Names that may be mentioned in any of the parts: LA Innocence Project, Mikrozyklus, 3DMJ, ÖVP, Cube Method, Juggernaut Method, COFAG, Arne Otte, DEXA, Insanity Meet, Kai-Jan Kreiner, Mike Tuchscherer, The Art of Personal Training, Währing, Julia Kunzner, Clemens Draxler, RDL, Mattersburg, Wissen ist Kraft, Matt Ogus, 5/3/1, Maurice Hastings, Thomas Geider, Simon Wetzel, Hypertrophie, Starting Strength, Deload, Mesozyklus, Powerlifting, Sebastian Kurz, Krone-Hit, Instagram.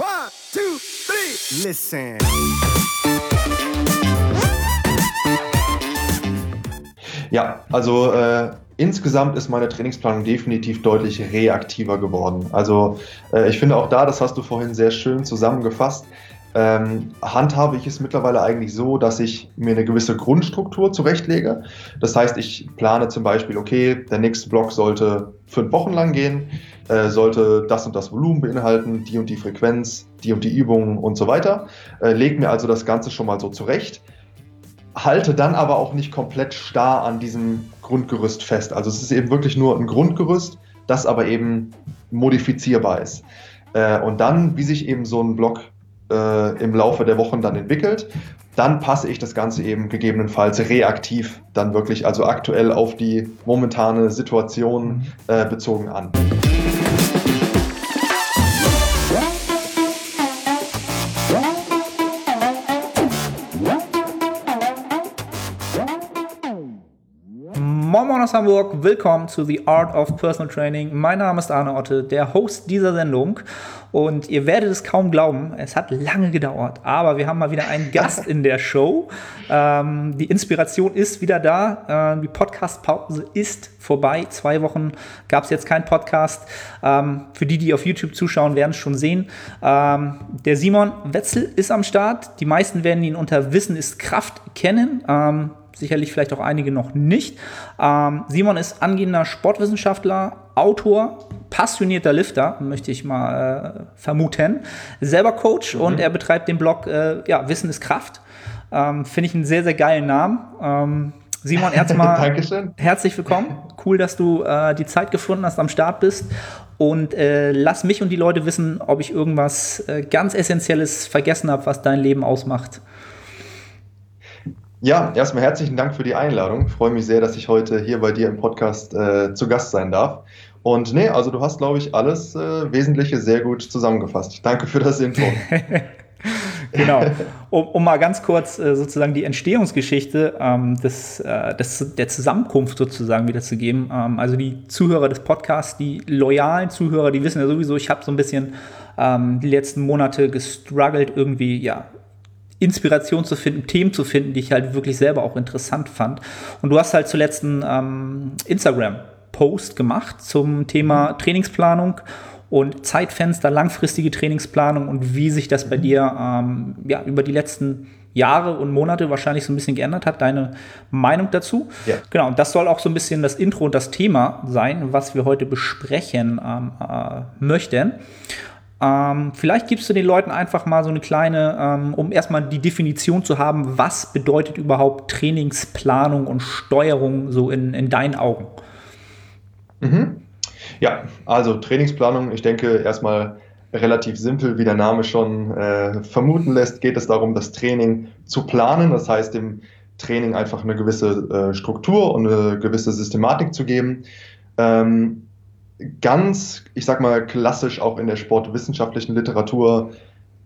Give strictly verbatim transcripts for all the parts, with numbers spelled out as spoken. One, two, three, listen. Ja, also äh, insgesamt ist meine Trainingsplanung definitiv deutlich reaktiver geworden. Also äh, ich finde auch da, das hast du vorhin sehr schön zusammengefasst, ähm, handhabe ich es mittlerweile eigentlich so, dass ich mir eine gewisse Grundstruktur zurechtlege. Das heißt, ich plane zum Beispiel, okay, der nächste Block sollte fünf Wochen lang gehen, sollte das und das Volumen beinhalten, die und die Frequenz, die und die Übungen und so weiter. Leg mir also das Ganze schon mal so zurecht, halte dann aber auch nicht komplett starr an diesem Grundgerüst fest. Also es ist eben wirklich nur ein Grundgerüst, das aber eben modifizierbar ist. Und dann, wie sich eben so ein Block im Laufe der Wochen dann entwickelt, dann passe ich das Ganze eben gegebenenfalls reaktiv dann wirklich, also aktuell auf die momentane Situation äh, bezogen an. Moin Moin aus Hamburg, willkommen zu The Art of Personal Training. Mein Name ist Arne Otte, der Host dieser Sendung. Und ihr werdet es kaum glauben, es hat lange gedauert, aber wir haben mal wieder einen Gast in der Show. Ähm, die Inspiration ist wieder da, äh, die Podcast-Pause ist vorbei. Zwei Wochen gab es jetzt keinen Podcast. Ähm, für die, die auf YouTube zuschauen, werden es schon sehen. Ähm, der Simon Wetzel ist am Start. Die meisten werden ihn unter Wissen ist Kraft kennen. Ähm, sicherlich vielleicht auch einige noch nicht. Ähm, Simon ist angehender Sportwissenschaftler, Autor, passionierter Lifter, möchte ich mal äh, vermuten, selber Coach mhm. und er betreibt den Blog äh, ja, Wissen ist Kraft. Ähm, finde ich einen sehr, sehr geilen Namen. Ähm, Simon, erstmal herzlich willkommen. Cool, dass du äh, die Zeit gefunden hast, am Start bist. Und äh, lass mich und die Leute wissen, ob ich irgendwas äh, ganz Essentielles vergessen habe, was dein Leben ausmacht. Ja, erstmal herzlichen Dank für die Einladung. Ich freue mich sehr, dass ich heute hier bei dir im Podcast äh, zu Gast sein darf. Und nee, also du hast, glaube ich, alles äh, Wesentliche sehr gut zusammengefasst. Danke für das Intro. Genau. Um, um mal ganz kurz äh, sozusagen die Entstehungsgeschichte ähm, des, äh, des, der Zusammenkunft sozusagen wiederzugeben. Ähm, also die Zuhörer des Podcasts, die loyalen Zuhörer, die wissen ja sowieso, ich habe so ein bisschen ähm, die letzten Monate gestruggelt, irgendwie, ja, Inspiration zu finden, Themen zu finden, die ich halt wirklich selber auch interessant fand. Und du hast halt zuletzt einen ähm, Instagram Post gemacht zum Thema Trainingsplanung und Zeitfenster, langfristige Trainingsplanung und wie sich das bei dir ähm, ja, über die letzten Jahre und Monate wahrscheinlich so ein bisschen geändert hat, deine Meinung dazu. Ja. Genau, und das soll auch so ein bisschen das Intro und das Thema sein, was wir heute besprechen ähm, äh, möchten. Ähm, vielleicht gibst du den Leuten einfach mal so eine kleine, ähm, um erstmal die Definition zu haben, was bedeutet überhaupt Trainingsplanung und Steuerung so in, in deinen Augen? Mhm. Ja, also Trainingsplanung, ich denke erstmal relativ simpel, wie der Name schon äh, vermuten lässt, geht es darum, das Training zu planen. Das heißt, dem Training einfach eine gewisse äh, Struktur und eine gewisse Systematik zu geben. Ähm, ganz, ich sag mal, klassisch auch in der sportwissenschaftlichen Literatur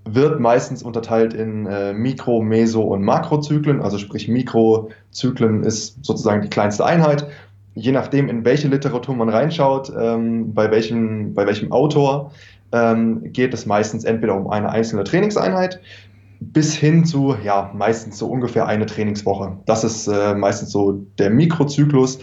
wird meistens unterteilt in äh, Mikro-, Meso- und Makrozyklen. Also sprich, Mikrozyklen ist sozusagen die kleinste Einheit. Je nachdem, in welche Literatur man reinschaut, ähm, bei welchem, bei welchem Autor, ähm, geht es meistens entweder um eine einzelne Trainingseinheit bis hin zu, ja, meistens so ungefähr eine Trainingswoche. Das ist äh, meistens so der Mikrozyklus.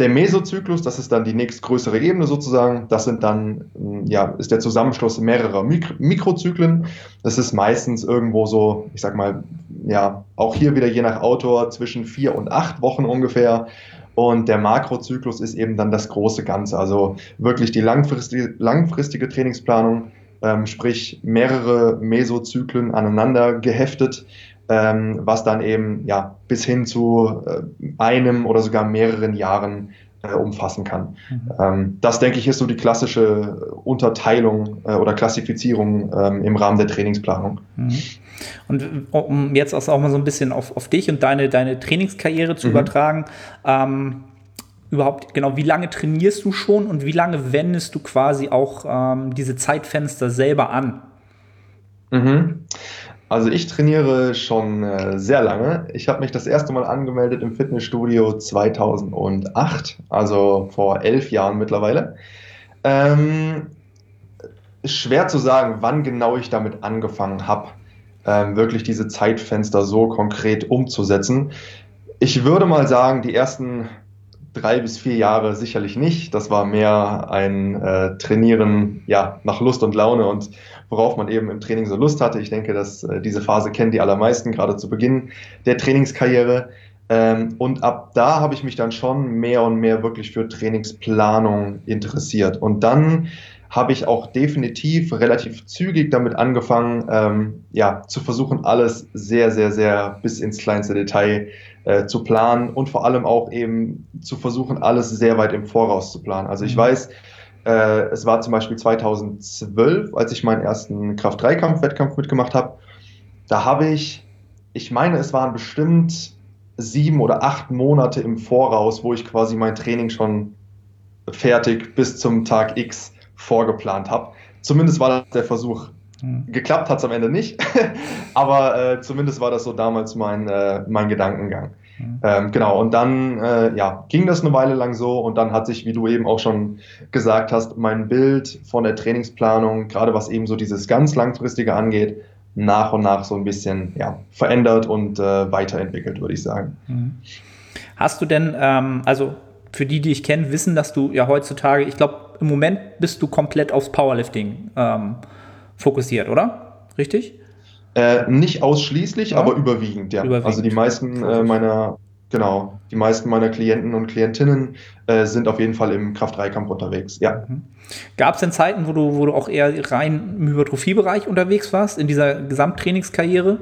Der Mesozyklus, das ist dann die nächstgrößere Ebene sozusagen. Das sind dann, ja, ist der Zusammenschluss mehrerer Mik- Mikrozyklen. Das ist meistens irgendwo so, ich sag mal, ja, auch hier wieder je nach Autor zwischen vier und acht Wochen ungefähr. Und der Makrozyklus ist eben dann das große Ganze, also wirklich die langfristige, langfristige Trainingsplanung, ähm, sprich mehrere Mesozyklen aneinander geheftet, ähm, was dann eben ja bis hin zu äh, einem oder sogar mehreren Jahren äh, umfassen kann. Mhm. Ähm, das, denke ich, ist so die klassische Unterteilung äh, oder Klassifizierung ähm, im Rahmen der Trainingsplanung. Mhm. Und um jetzt auch mal so ein bisschen auf, auf dich und deine, deine Trainingskarriere zu mhm. übertragen, ähm, überhaupt genau, wie lange trainierst du schon und wie lange wendest du quasi auch ähm, diese Zeitfenster selber an? Mhm. Also ich trainiere schon äh, sehr lange. Ich habe mich das erste Mal angemeldet im Fitnessstudio zweitausendacht, also vor elf Jahren mittlerweile. Ähm, ist schwer zu sagen, wann genau ich damit angefangen habe, ähm, wirklich diese Zeitfenster so konkret umzusetzen. Ich würde mal sagen, die ersten drei bis vier Jahre sicherlich nicht. Das war mehr ein äh, Trainieren ja, nach Lust und Laune und worauf man eben im Training so Lust hatte. Ich denke, dass äh, diese Phase kennen die allermeisten, gerade zu Beginn der Trainingskarriere. Ähm, und ab da habe ich mich dann schon mehr und mehr wirklich für Trainingsplanung interessiert. Und dann habe ich auch definitiv relativ zügig damit angefangen, ähm, ja, zu versuchen, alles sehr, sehr, sehr bis ins kleinste Detail äh, zu planen und vor allem auch eben zu versuchen, alles sehr weit im Voraus zu planen. Also ich weiß, äh, es war zum Beispiel zweitausendzwölf, als ich meinen ersten Kraft drei Kampf Wettkampf mitgemacht habe, da habe ich, ich meine, es waren bestimmt sieben oder acht Monate im Voraus, wo ich quasi mein Training schon fertig bis zum Tag X vorgeplant habe. Zumindest war das der Versuch. Mhm. Geklappt hat es am Ende nicht, aber äh, zumindest war das so damals mein, äh, mein Gedankengang. Mhm. Ähm, genau, und dann äh, ja, ging das eine Weile lang so und dann hat sich, wie du eben auch schon gesagt hast, mein Bild von der Trainingsplanung, gerade was eben so dieses ganz Langfristige angeht, nach und nach so ein bisschen ja, verändert und äh, weiterentwickelt, würde ich sagen. Mhm. Hast du denn, ähm, also für die, die ich kenne, wissen, dass du ja heutzutage, ich glaube, im Moment bist du komplett aufs Powerlifting ähm, fokussiert, oder? Richtig? Äh, nicht ausschließlich, ja. aber überwiegend, ja. Überwiegend. Also die meisten äh, meiner, genau, die meisten meiner Klienten und Klientinnen äh, sind auf jeden Fall im Kraft drei Kampf unterwegs, ja. Mhm. Gab es denn Zeiten, wo du, wo du auch eher rein im Hypertrophiebereich unterwegs warst, in dieser Gesamttrainingskarriere?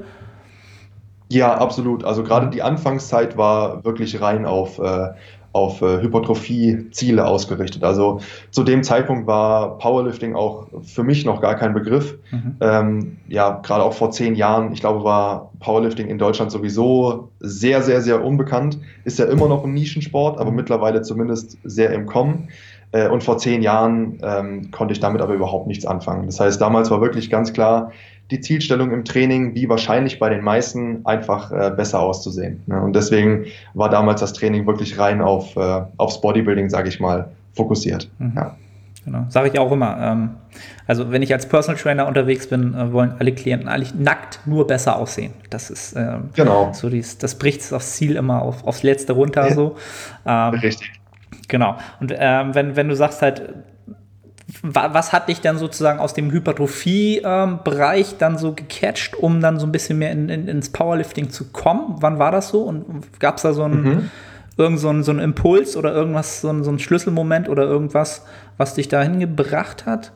Ja, absolut. Also gerade die Anfangszeit war wirklich rein auf äh, auf äh, Hypertrophie-Ziele ausgerichtet. Also zu dem Zeitpunkt war Powerlifting auch für mich noch gar kein Begriff. Mhm. Ähm, ja, gerade auch vor zehn Jahren, ich glaube, war Powerlifting in Deutschland sowieso sehr, sehr, sehr unbekannt. Ist ja immer noch ein Nischensport, aber mittlerweile zumindest sehr im Kommen. Äh, und vor zehn Jahren ähm, konnte ich damit aber überhaupt nichts anfangen. Das heißt, damals war wirklich ganz klar die Zielstellung im Training, wie wahrscheinlich bei den meisten, einfach äh, besser auszusehen. Ne? Und deswegen war damals das Training wirklich rein auf, äh, aufs Bodybuilding, sage ich mal, fokussiert. Mhm. Ja. Genau, sage ich auch immer. Ähm, also wenn ich als Personal Trainer unterwegs bin, äh, wollen alle Klienten eigentlich nackt nur besser aussehen. Das ist ähm, genau. so dies, das bricht das Ziel immer auf, aufs Letzte runter. so. Ähm, Richtig. Genau. Und ähm, wenn, wenn du sagst halt, was hat dich dann sozusagen aus dem Hypertrophie-Bereich dann so gecatcht, um dann so ein bisschen mehr in, in, ins Powerlifting zu kommen? Wann war das so? Und gab es da so einen, mhm. irgend so einen, so einen Impuls oder irgendwas, so einen, so einen Schlüsselmoment oder irgendwas, was dich dahin gebracht hat?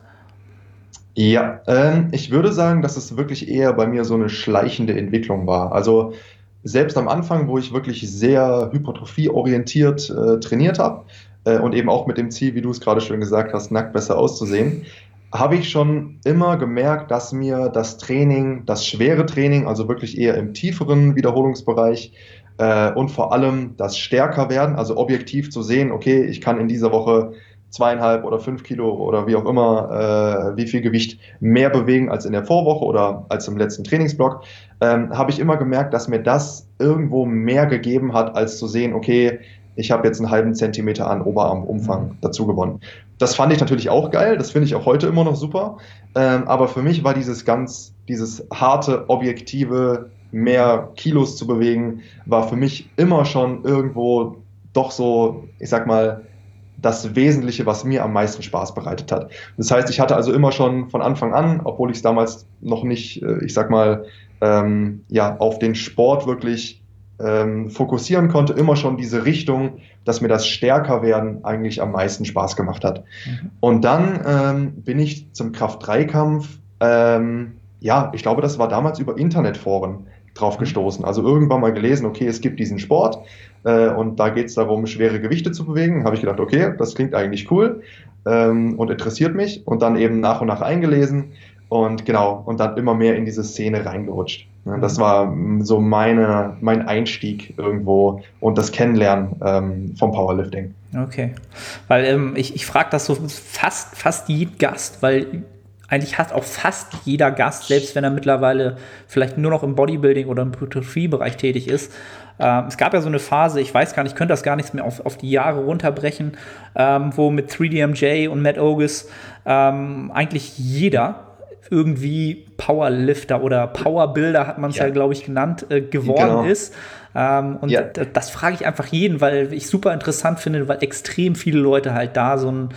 Ja, ähm, ich würde sagen, dass es wirklich eher bei mir so eine schleichende Entwicklung war. Also selbst am Anfang, wo ich wirklich sehr hypertrophie-orientiert äh, trainiert habe, und eben auch mit dem Ziel, wie du es gerade schön gesagt hast, nackt besser auszusehen, habe ich schon immer gemerkt, dass mir das Training, das schwere Training, also wirklich eher im tieferen Wiederholungsbereich äh, und vor allem das Stärkerwerden, also objektiv zu sehen, okay, ich kann in dieser Woche zweieinhalb oder fünf Kilo oder wie auch immer, äh, wie viel Gewicht mehr bewegen als in der Vorwoche oder als im letzten Trainingsblock, ähm, habe ich immer gemerkt, dass mir das irgendwo mehr gegeben hat, als zu sehen, okay, ich habe jetzt einen halben Zentimeter an Oberarmumfang dazu gewonnen. Das fand ich natürlich auch geil, das finde ich auch heute immer noch super, ähm, aber für mich war dieses ganz, dieses harte, objektive, mehr Kilos zu bewegen, war für mich immer schon irgendwo doch so, ich sag mal, das Wesentliche, was mir am meisten Spaß bereitet hat. Das heißt, ich hatte also immer schon von Anfang an, obwohl ich es damals noch nicht, ich sag mal, ähm, ja, auf den Sport wirklich fokussieren konnte, immer schon diese Richtung, dass mir das Stärkerwerden eigentlich am meisten Spaß gemacht hat. Mhm. Und dann ähm, bin ich zum Kraft drei Kampf, ähm, ja, ich glaube, das war damals über Internetforen drauf gestoßen. Also irgendwann mal gelesen, okay, es gibt diesen Sport äh, und da geht es darum, schwere Gewichte zu bewegen. Habe ich gedacht, okay, das klingt eigentlich cool ähm, und interessiert mich. Und dann eben nach und nach eingelesen und genau, und dann immer mehr in diese Szene reingerutscht. Das war so meine, mein Einstieg irgendwo und das Kennenlernen ähm, vom Powerlifting. Okay, weil ähm, ich, ich frage das so fast, fast jeden Gast, weil eigentlich hat auch fast jeder Gast, selbst wenn er mittlerweile vielleicht nur noch im Bodybuilding oder im Hypertrophie-Bereich tätig ist. Ähm, es gab ja so eine Phase, ich weiß gar nicht, ich könnte das gar nicht mehr auf, auf die Jahre runterbrechen, ähm, wo mit drei D M J und Matt Ogus ähm, eigentlich jeder irgendwie Powerlifter oder Powerbuilder, hat man es ja, ja glaube ich, genannt, äh, geworden genau. ist. Ähm, und ja. d- das frage ich einfach jeden, weil ich super interessant finde, weil extrem viele Leute halt da so einen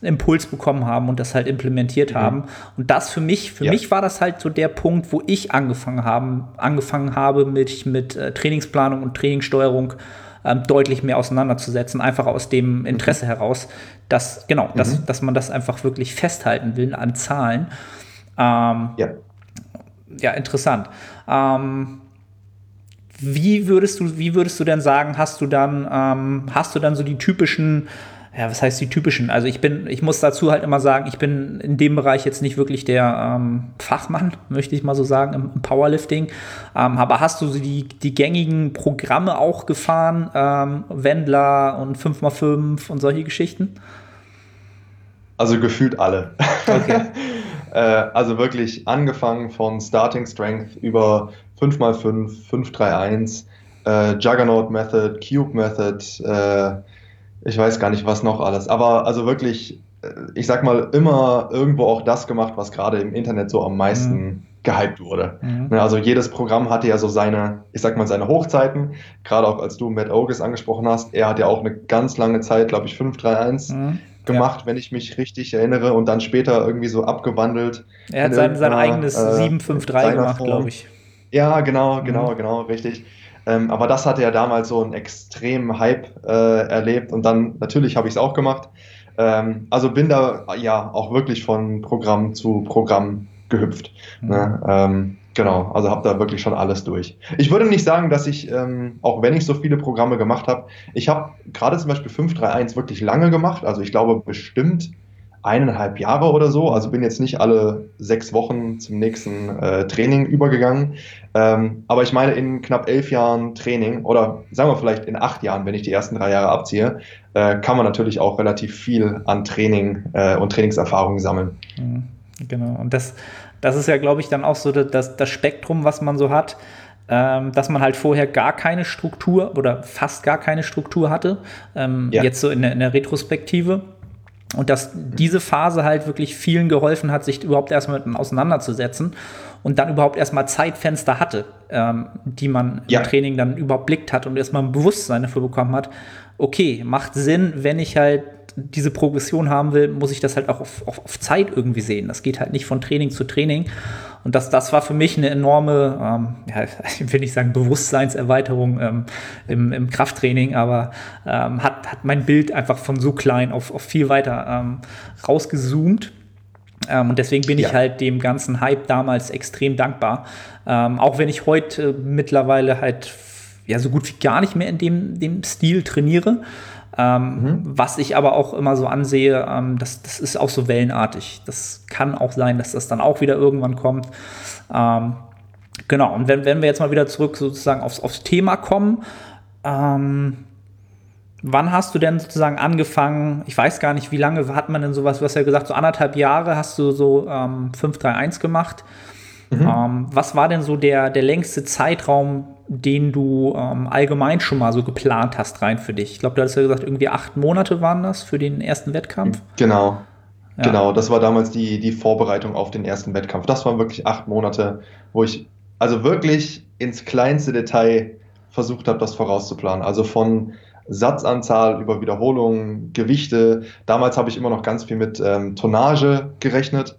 Impuls bekommen haben und das halt implementiert mhm. haben. Und das für mich, für ja. mich war das halt so der Punkt, wo ich angefangen haben, angefangen habe, mit, mit äh, Trainingsplanung und Trainingssteuerung ähm, deutlich mehr auseinanderzusetzen, einfach aus dem Interesse mhm. heraus, dass, genau, mhm. dass, dass man das einfach wirklich festhalten will an Zahlen. Ähm, ja. ja, interessant. Ähm, wie würdest du, wie würdest du denn sagen, hast du dann, ähm, hast du dann so die typischen, ja, was heißt die typischen? Also ich bin, ich muss dazu halt immer sagen, ich bin in dem Bereich jetzt nicht wirklich der ähm, Fachmann, möchte ich mal so sagen, im, im Powerlifting. Ähm, aber hast du so die, die gängigen Programme auch gefahren? Ähm, Wendler und fünf mal fünf und solche Geschichten? Also gefühlt alle. Okay. Also wirklich angefangen von Starting Strength über fünf mal fünf, fünf drei eins, äh, Juggernaut Method, Cube Method, äh, ich weiß gar nicht was noch alles. Aber also wirklich, ich sag mal, immer irgendwo auch das gemacht, was gerade im Internet so am meisten mhm. gehypt wurde. Mhm. Also jedes Programm hatte ja so seine, ich sag mal, seine Hochzeiten. Gerade auch als du Matt Ogus angesprochen hast, er hat ja auch eine ganz lange Zeit, glaube ich, fünf drei eins mhm. gemacht, ja. wenn ich mich richtig erinnere, und dann später irgendwie so abgewandelt. Er hat sein, sein eigenes äh, sieben fünf drei gemacht, glaube ich. Ja, genau, genau, mhm. genau, richtig. Ähm, aber das hatte ja damals so einen extremen Hype äh, erlebt, und dann natürlich habe ich es auch gemacht. Ähm, also bin da ja auch wirklich von Programm zu Programm gehüpft. Mhm. Ne? Ähm, genau, also habe da wirklich schon alles durch. Ich würde nicht sagen, dass ich, ähm, auch wenn ich so viele Programme gemacht habe, ich habe gerade zum Beispiel fünf drei eins wirklich lange gemacht, also ich glaube bestimmt eineinhalb Jahre oder so, also bin jetzt nicht alle sechs Wochen zum nächsten äh, Training übergegangen, ähm, aber ich meine, in knapp elf Jahren Training, oder sagen wir vielleicht in acht Jahren, wenn ich die ersten drei Jahre abziehe, äh, kann man natürlich auch relativ viel an Training äh, und Trainingserfahrung sammeln. Mhm. Genau, und das, das ist ja, glaube ich, dann auch so das, das Spektrum, was man so hat, ähm, dass man halt vorher gar keine Struktur oder fast gar keine Struktur hatte, ähm, ja. jetzt so in der, in der Retrospektive. Und dass diese Phase halt wirklich vielen geholfen hat, sich überhaupt erstmal mit auseinanderzusetzen und dann überhaupt erstmal Zeitfenster hatte, ähm, die man ja. im Training dann überblickt hat und erstmal ein Bewusstsein dafür bekommen hat, okay, macht Sinn, wenn ich halt diese Progression haben will, muss ich das halt auch auf, auf, auf Zeit irgendwie sehen. Das geht halt nicht von Training zu Training. Und das, das war für mich eine enorme, ähm, ja, ich will nicht sagen Bewusstseinserweiterung ähm, im, im Krafttraining, aber ähm, hat, hat mein Bild einfach von so klein auf, auf viel weiter ähm, rausgezoomt. Ähm, und deswegen bin ja. ich halt dem ganzen Hype damals extrem dankbar. Ähm, auch wenn ich heute äh, mittlerweile halt ja so gut wie gar nicht mehr in dem, dem Stil trainiere. Ähm, mhm. Was ich aber auch immer so ansehe, ähm, das, das ist auch so wellenartig. Das kann auch sein, dass das dann auch wieder irgendwann kommt. Ähm, genau, und wenn, wenn wir jetzt mal wieder zurück sozusagen aufs, aufs Thema kommen, ähm, wann hast du denn sozusagen angefangen, ich weiß gar nicht, wie lange hat man denn sowas, du hast ja gesagt, so anderthalb Jahre hast du so ähm, fünf drei eins gemacht. Mhm. Ähm, was war denn so der, der längste Zeitraum, den du ähm, allgemein schon mal so geplant hast rein für dich? Ich glaube, du hattest ja gesagt, irgendwie acht Monate waren das für den ersten Wettkampf. Genau, ja. genau. Das war damals die, die Vorbereitung auf den ersten Wettkampf. Das waren wirklich acht Monate, wo ich also wirklich ins kleinste Detail versucht habe, das vorauszuplanen. Also von Satzanzahl über Wiederholungen, Gewichte. Damals habe ich immer noch ganz viel mit ähm, Tonnage gerechnet,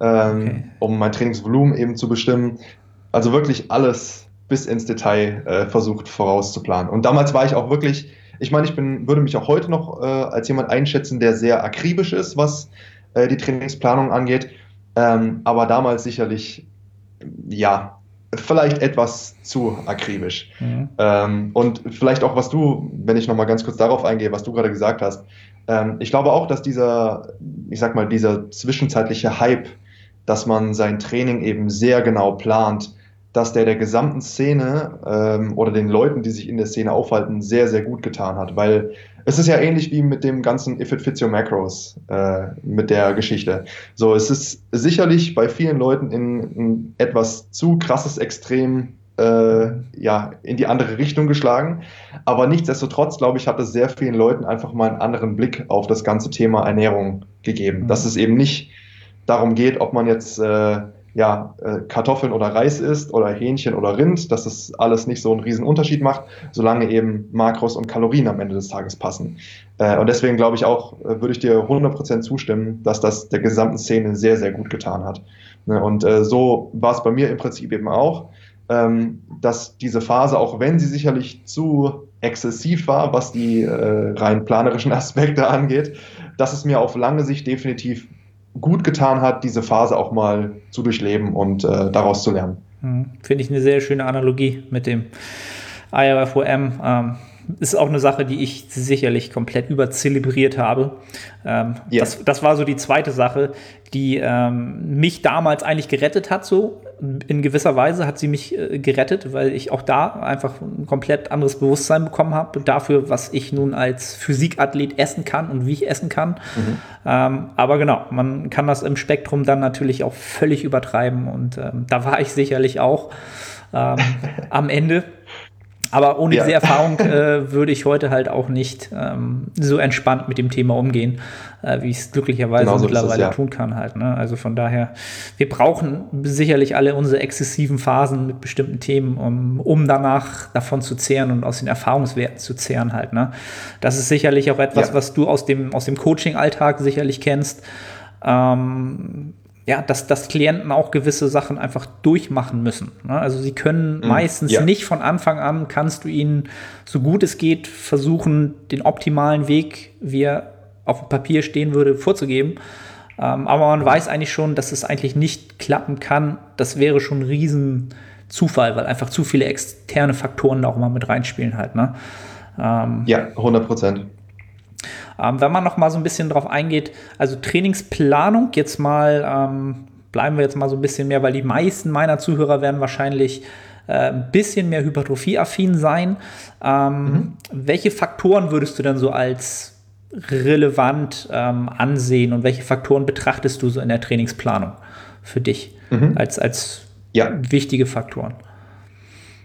ähm, okay. um mein Trainingsvolumen eben zu bestimmen. Also wirklich alles bis ins Detail äh, versucht vorauszuplanen. Und damals war ich auch wirklich, ich meine, ich bin, würde mich auch heute noch äh, als jemand einschätzen, der sehr akribisch ist, was äh, die Trainingsplanung angeht, ähm, aber damals sicherlich, ja, vielleicht etwas zu akribisch. Mhm. Ähm, und vielleicht auch, was du, wenn ich nochmal ganz kurz darauf eingehe, was du gerade gesagt hast, ähm, ich glaube auch, dass dieser, ich sag mal, dieser zwischenzeitliche Hype, dass man sein Training eben sehr genau plant, dass der der gesamten Szene ähm, oder den Leuten, die sich in der Szene aufhalten, sehr, sehr gut getan hat. Weil es ist ja ähnlich wie mit dem ganzen If It Fits Your Macros, äh, mit der Geschichte. So, es ist sicherlich bei vielen Leuten in ein etwas zu krasses Extrem äh, ja, in die andere Richtung geschlagen. Aber nichtsdestotrotz, glaube ich, hat es sehr vielen Leuten einfach mal einen anderen Blick auf das ganze Thema Ernährung gegeben. Mhm. Dass es eben nicht darum geht, ob man jetzt... Äh, ja, äh, Kartoffeln oder Reis isst oder Hähnchen oder Rind, dass das alles nicht so einen riesen Unterschied macht, solange eben Makros und Kalorien am Ende des Tages passen. Äh, und deswegen glaube ich auch, äh, würde ich dir hundert Prozent zustimmen, dass das der gesamten Szene sehr, sehr gut getan hat. Ne? Und äh, so war es bei mir im Prinzip eben auch, ähm, dass diese Phase, auch wenn sie sicherlich zu exzessiv war, was die äh, rein planerischen Aspekte angeht, dass es mir auf lange Sicht definitiv gut getan hat, diese Phase auch mal zu durchleben und äh, daraus zu lernen. Mhm. Finde ich eine sehr schöne Analogie mit dem I R F O M. Ähm, ist auch eine Sache, die ich sicherlich komplett überzelebriert habe. Ähm, yeah. das, das war so die zweite Sache, die ähm, mich damals eigentlich gerettet hat, so in gewisser Weise hat sie mich äh, gerettet, weil ich auch da einfach ein komplett anderes Bewusstsein bekommen habe dafür, was ich nun als Physikathlet essen kann und wie ich essen kann. Mhm. Ähm, aber genau, man kann das im Spektrum dann natürlich auch völlig übertreiben und ähm, da war ich sicherlich auch ähm, am Ende. Aber ohne ja. diese Erfahrung äh, würde ich heute halt auch nicht ähm, so entspannt mit dem Thema umgehen, äh, wie ich es glücklicherweise genau so mittlerweile ja. tun kann halt. Ne? Also von daher, wir brauchen sicherlich alle unsere exzessiven Phasen mit bestimmten Themen, um, um danach davon zu zehren und aus den Erfahrungswerten zu zehren halt. Ne? Das ist sicherlich auch etwas, ja. was du aus dem, aus dem Coaching-Alltag sicherlich kennst. Ähm, Ja, dass, dass Klienten auch gewisse Sachen einfach durchmachen müssen. Ne? Also sie können mm, meistens ja. nicht von Anfang an, kannst du ihnen, so gut es geht, versuchen, den optimalen Weg, wie er auf dem Papier stehen würde, vorzugeben. Ähm, aber man weiß eigentlich schon, dass es eigentlich nicht klappen kann. Das wäre schon ein Riesenzufall, weil einfach zu viele externe Faktoren da auch mal mit reinspielen halt. Ne? Ähm, ja, hundert Prozent. Ähm, wenn man noch mal so ein bisschen drauf eingeht, also Trainingsplanung jetzt mal, ähm, bleiben wir jetzt mal so ein bisschen mehr, weil die meisten meiner Zuhörer werden wahrscheinlich äh, ein bisschen mehr hypertrophieaffin sein. Ähm, mhm. Welche Faktoren würdest du denn so als relevant ähm, ansehen und welche Faktoren betrachtest du so in der Trainingsplanung für dich mhm. als, als ja. wichtige Faktoren?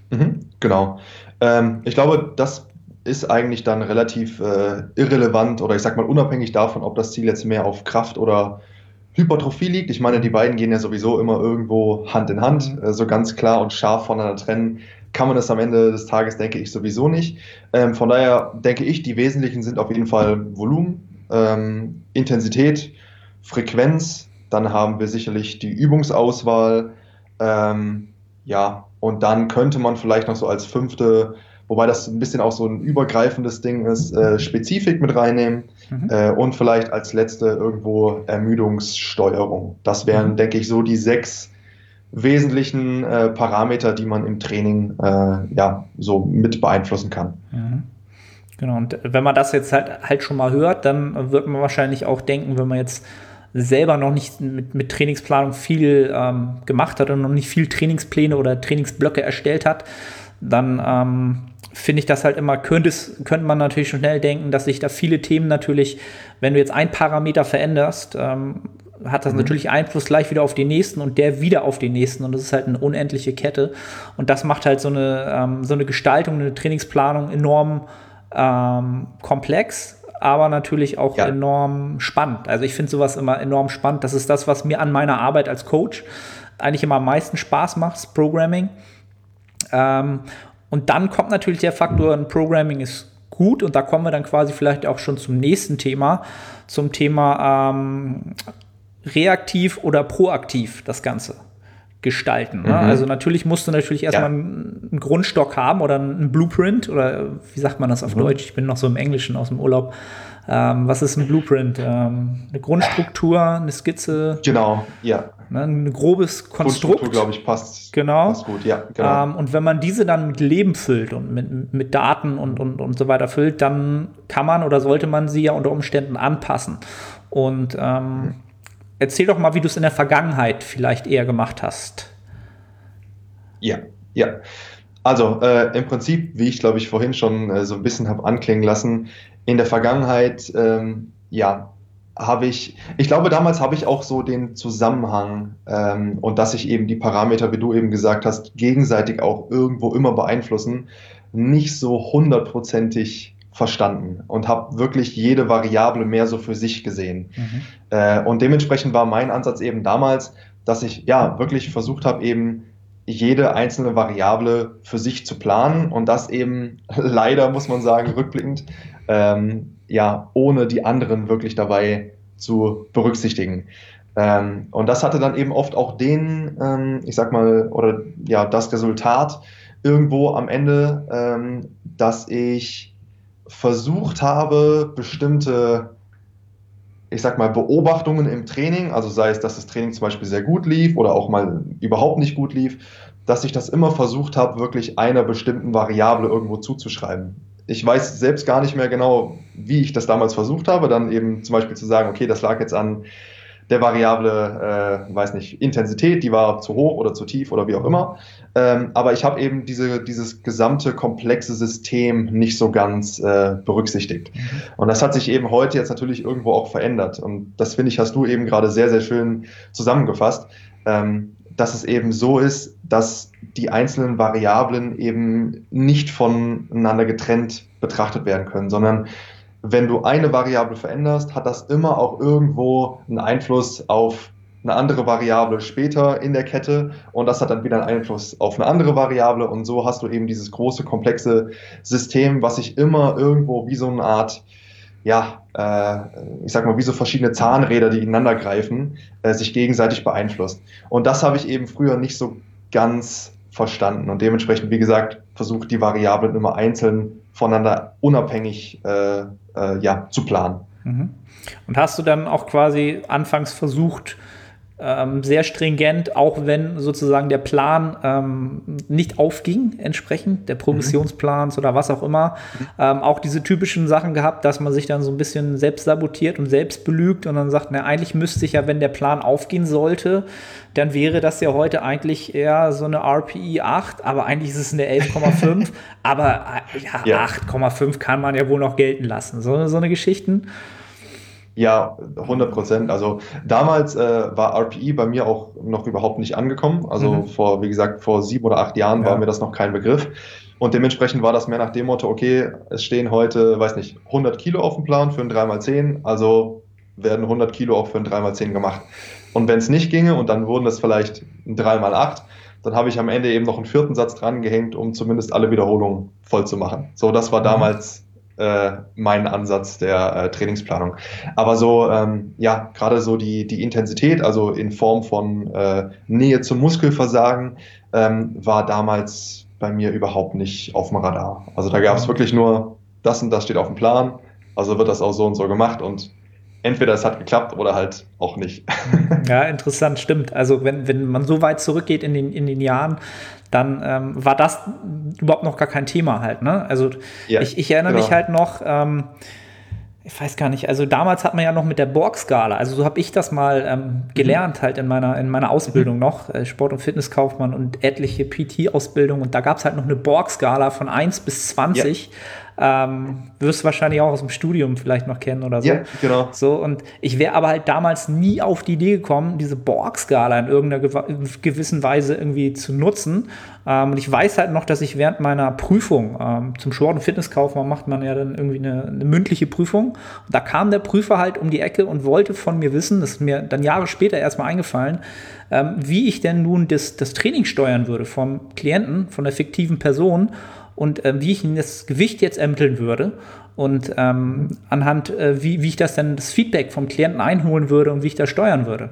Mhm, genau. Ähm, ich glaube, das ist eigentlich dann relativ äh, irrelevant oder ich sag mal unabhängig davon, ob das Ziel jetzt mehr auf Kraft oder Hypertrophie liegt. Ich meine, die beiden gehen ja sowieso immer irgendwo Hand in Hand, äh, so ganz klar und scharf voneinander trennen kann man das am Ende des Tages, denke ich, sowieso nicht. Ähm, von daher denke ich, die wesentlichen sind auf jeden Fall Volumen, ähm, Intensität, Frequenz, dann haben wir sicherlich die Übungsauswahl, ähm, ja, und dann könnte man vielleicht noch so als fünfte, wobei das ein bisschen auch so ein übergreifendes Ding ist, äh, Spezifik mit reinnehmen mhm. äh, und vielleicht als letzte irgendwo Ermüdungssteuerung. Das wären, mhm. denke ich, so die sechs wesentlichen äh, Parameter, die man im Training äh, ja, so mit beeinflussen kann. Mhm. Genau, und wenn man das jetzt halt, halt schon mal hört, dann wird man wahrscheinlich auch denken, wenn man jetzt selber noch nicht mit, mit Trainingsplanung viel ähm, gemacht hat und noch nicht viel Trainingspläne oder Trainingsblöcke erstellt hat, dann ähm, finde ich das halt immer, könnte könnte man natürlich schon schnell denken, dass sich da viele Themen natürlich, wenn du jetzt einen Parameter veränderst, ähm, hat das mhm. natürlich Einfluss gleich wieder auf den nächsten und der wieder auf den nächsten und das ist halt eine unendliche Kette und das macht halt so eine, ähm, so eine Gestaltung, eine Trainingsplanung enorm ähm, komplex, aber natürlich auch ja. enorm spannend. Also ich finde sowas immer enorm spannend. Das ist das, was mir an meiner Arbeit als Coach eigentlich immer am meisten Spaß macht, das Programming. Ähm, und dann kommt natürlich der Faktor, ein Programming ist gut und da kommen wir dann quasi vielleicht auch schon zum nächsten Thema, zum Thema ähm, reaktiv oder proaktiv das Ganze gestalten. Ne? Mhm. Also natürlich musst du natürlich erstmal ja. einen Grundstock haben oder einen Blueprint oder wie sagt man das auf mhm. Deutsch? Ich bin noch so im Englischen aus dem Urlaub. Ähm, was ist ein Blueprint? Ähm, eine Grundstruktur, eine Skizze? Genau, ja. Ne, ein grobes Konstrukt, glaube ich, passt, genau. passt gut. Ja, genau. Ähm, und wenn man diese dann mit Leben füllt und mit, mit Daten und, und, und so weiter füllt, dann kann man oder sollte man sie ja unter Umständen anpassen. Und ähm, erzähl doch mal, wie du es in der Vergangenheit vielleicht eher gemacht hast. Ja, ja. Also äh, im Prinzip, wie ich glaube ich vorhin schon äh, so ein bisschen habe anklingen lassen, in der Vergangenheit, ähm, ja, habe ich, ich glaube damals habe ich auch so den Zusammenhang ähm, und dass sich eben die Parameter, wie du eben gesagt hast, gegenseitig auch irgendwo immer beeinflussen, nicht so hundertprozentig verstanden und habe wirklich jede Variable mehr so für sich gesehen. Mhm. Äh, und dementsprechend war mein Ansatz eben damals, dass ich ja wirklich versucht habe, eben jede einzelne Variable für sich zu planen und das eben leider, muss man sagen, rückblickend, ähm, ja, ohne die anderen wirklich dabei zu berücksichtigen. Ähm, und das hatte dann eben oft auch den, ähm, ich sag mal, oder ja, das Resultat irgendwo am Ende, ähm, dass ich versucht habe, bestimmte, ich sag mal, Beobachtungen im Training, also sei es, dass das Training zum Beispiel sehr gut lief oder auch mal überhaupt nicht gut lief, dass ich das immer versucht habe, wirklich einer bestimmten Variable irgendwo zuzuschreiben. Ich weiß selbst gar nicht mehr genau, wie ich das damals versucht habe, dann eben zum Beispiel zu sagen, okay, das lag jetzt an der Variable, äh, weiß nicht, Intensität, die war zu hoch oder zu tief oder wie auch immer. Ähm, aber ich habe eben diese, dieses gesamte komplexe System nicht so ganz äh, berücksichtigt. Und das hat sich eben heute jetzt natürlich irgendwo auch verändert. Und das, finde ich, hast du eben gerade sehr, sehr schön zusammengefasst, ähm, dass es eben so ist, dass die einzelnen Variablen eben nicht voneinander getrennt betrachtet werden können, sondern wenn du eine Variable veränderst, hat das immer auch irgendwo einen Einfluss auf eine andere Variable später in der Kette und das hat dann wieder einen Einfluss auf eine andere Variable und so hast du eben dieses große, komplexe System, was sich immer irgendwo wie so eine Art, ja, äh, ich sag mal, wie so verschiedene Zahnräder, die ineinander greifen, äh, sich gegenseitig beeinflusst. Und das habe ich eben früher nicht so ganz verstanden und dementsprechend, wie gesagt, versucht die Variablen immer einzeln voneinander unabhängig äh, äh, ja, zu planen. Mhm. Und hast du dann auch quasi anfangs versucht, ähm, sehr stringent, auch wenn sozusagen der Plan ähm, nicht aufging, entsprechend der Progressionsplans mhm. oder was auch immer, ähm, auch diese typischen Sachen gehabt, dass man sich dann so ein bisschen selbst sabotiert und selbst belügt und dann sagt, na, eigentlich müsste ich ja, wenn der Plan aufgehen sollte, dann wäre das ja heute eigentlich eher so eine R P E acht, aber eigentlich ist es eine elf Komma fünf, aber ja, ja. acht Komma fünf kann man ja wohl noch gelten lassen, so, so eine Geschichten. Ja, hundert Prozent. Also damals äh, war R P E bei mir auch noch überhaupt nicht angekommen. Also mhm. vor, wie gesagt, vor sieben oder acht Jahren ja. war mir das noch kein Begriff. Und dementsprechend war das mehr nach dem Motto, okay, es stehen heute, weiß nicht, hundert Kilo auf dem Plan für ein drei mal zehn, also werden hundert Kilo auch für ein drei mal zehn gemacht. Und wenn es nicht ginge und dann wurden das vielleicht ein drei mal acht, dann habe ich am Ende eben noch einen vierten Satz dran gehängt, um zumindest alle Wiederholungen voll zu machen. So, das war damals... Mhm. Äh, mein Ansatz der äh, Trainingsplanung. Aber so, ähm, ja, gerade so die, die Intensität, also in Form von äh, Nähe zum Muskelversagen, ähm, war damals bei mir überhaupt nicht auf dem Radar. Also da gab es wirklich nur, das und das steht auf dem Plan, also wird das auch so und so gemacht und entweder es hat geklappt oder halt auch nicht. Ja, interessant, stimmt. Also wenn, wenn man so weit zurückgeht in den, in den Jahren, dann ähm, war das überhaupt noch gar kein Thema halt, ne? Also ja, ich, ich erinnere genau. mich halt noch, ähm, ich weiß gar nicht, also damals hat man ja noch mit der Borg-Skala, also so habe ich das mal ähm, gelernt mhm. halt in meiner, in meiner Ausbildung mhm. noch, Sport- und Fitnesskaufmann und etliche P T-Ausbildung und da gab es halt noch eine Borg-Skala von eins bis zwanzig, ja. Ähm, wirst du wahrscheinlich auch aus dem Studium vielleicht noch kennen oder so. Ja, genau. So, und ich wäre aber halt damals nie auf die Idee gekommen, diese Borg-Skala in irgendeiner gew- gewissen Weise irgendwie zu nutzen. Ähm, und ich weiß halt noch, dass ich während meiner Prüfung ähm, zum Sport- und Fitnesskaufmann macht man ja dann irgendwie eine, eine mündliche Prüfung. Und da kam der Prüfer halt um die Ecke und wollte von mir wissen, das ist mir dann Jahre später erstmal eingefallen, ähm, wie ich denn nun das, das Training steuern würde vom Klienten, von der fiktiven Person. Und äh, wie ich das Gewicht jetzt ermitteln würde und ähm, anhand, äh, wie, wie ich das denn, das Feedback vom Klienten einholen würde und wie ich das steuern würde.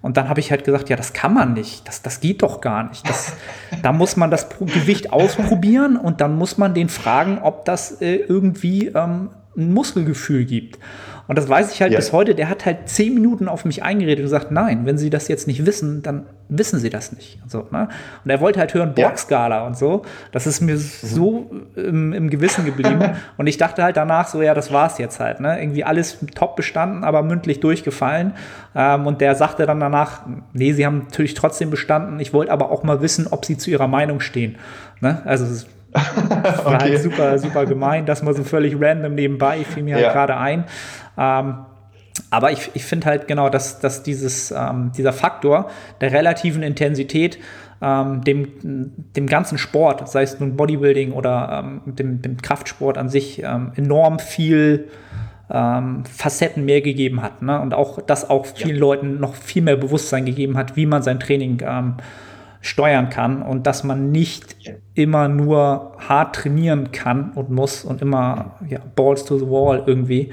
Und dann habe ich halt gesagt, ja, das kann man nicht, das, das geht doch gar nicht. Das, da muss man das Pro- Gewicht ausprobieren und dann muss man den fragen, ob das äh, irgendwie ähm, ein Muskelgefühl gibt. Und das weiß ich halt ja. bis heute. Der hat halt zehn Minuten auf mich eingeredet und gesagt, nein, wenn Sie das jetzt nicht wissen, dann wissen Sie das nicht. Und, so, ne? Und er wollte halt hören, Blockskala ja. und so. Das ist mir mhm. so im, im Gewissen geblieben. Und ich dachte halt danach so, ja, das war's jetzt halt. Ne? Irgendwie alles top bestanden, aber mündlich durchgefallen. Ähm, und der sagte dann danach, nee, Sie haben natürlich trotzdem bestanden. Ich wollte aber auch mal wissen, ob Sie zu Ihrer Meinung stehen. Ne? Also es ist das war okay. halt super, super gemein, dass man so völlig random nebenbei, ich fiel mir halt ja. gerade ein. Ähm, aber ich, ich finde halt genau, dass, dass dieses, ähm, dieser Faktor der relativen Intensität ähm, dem, dem ganzen Sport, sei es nun Bodybuilding oder ähm, dem, dem Kraftsport an sich, ähm, enorm viel ähm, Facetten mehr gegeben hat. Ne? Und auch, dass auch vielen ja. Leuten noch viel mehr Bewusstsein gegeben hat, wie man sein Training ähm, steuern kann und dass man nicht immer nur hart trainieren kann und muss und immer ja, Balls to the Wall irgendwie.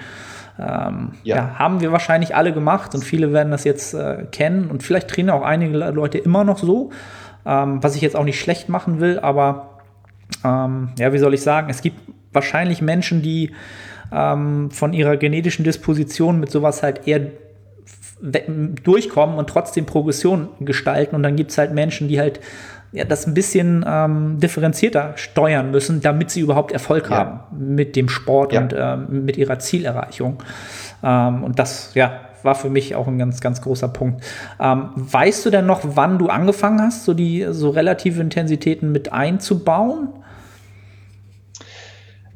Ähm, ja. ja, haben wir wahrscheinlich alle gemacht und viele werden das jetzt äh, kennen und vielleicht trainieren auch einige Leute immer noch so, ähm, was ich jetzt auch nicht schlecht machen will, aber ähm, ja, wie soll ich sagen, es gibt wahrscheinlich Menschen, die ähm, von ihrer genetischen Disposition mit sowas halt eher durchkommen und trotzdem Progression gestalten. Und dann gibt es halt Menschen, die halt ja, das ein bisschen ähm, differenzierter steuern müssen, damit sie überhaupt Erfolg ja. haben mit dem Sport ja. und äh, mit ihrer Zielerreichung. Ähm, und das ja, war für mich auch ein ganz, ganz großer Punkt. Ähm, weißt du denn noch, wann du angefangen hast, so die so relative Intensitäten mit einzubauen?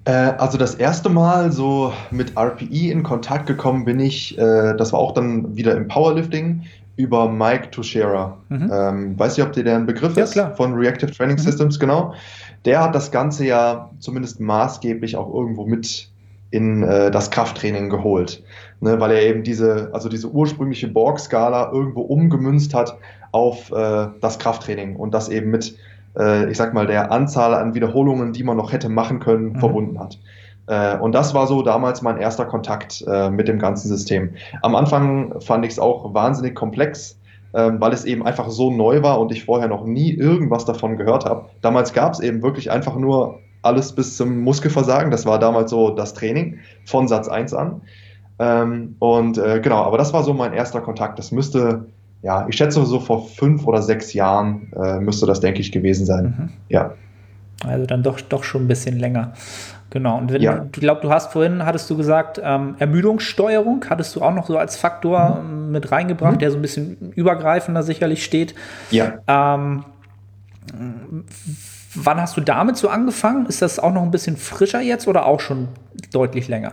Also das erste Mal so mit R P E in Kontakt gekommen bin ich, äh, das war auch dann wieder im Powerlifting, über Mike Tuchscherer. Mhm. Ähm, weiß nicht, ob dir der ein Begriff ja, ist, klar. von Reactive Training mhm. Systems, genau. Der hat das Ganze ja zumindest maßgeblich auch irgendwo mit in äh, das Krafttraining geholt, ne, weil er eben diese, also diese ursprüngliche Borg-Skala irgendwo umgemünzt hat auf äh, das Krafttraining und das eben mit ich sag mal, der Anzahl an Wiederholungen, die man noch hätte machen können, mhm. verbunden hat. Und das war so damals mein erster Kontakt mit dem ganzen System. Am Anfang fand ich es auch wahnsinnig komplex, weil es eben einfach so neu war und ich vorher noch nie irgendwas davon gehört habe. Damals gab es eben wirklich einfach nur alles bis zum Muskelversagen. Das war damals so das Training von Satz eins an. Und genau, aber das war so mein erster Kontakt. Das müsste... Ja, ich schätze so vor fünf oder sechs Jahren äh, müsste das, denke ich, gewesen sein. Mhm. Ja. Also dann doch, doch schon ein bisschen länger. Genau. Und wenn ja. du glaubst, du hast vorhin, hattest du gesagt, ähm, Ermüdungssteuerung hattest du auch noch so als Faktor mhm. mit reingebracht, mhm. der so ein bisschen übergreifender sicherlich steht. Ja. Ähm, wann hast du damit so angefangen? Ist das auch noch ein bisschen frischer jetzt oder auch schon deutlich länger?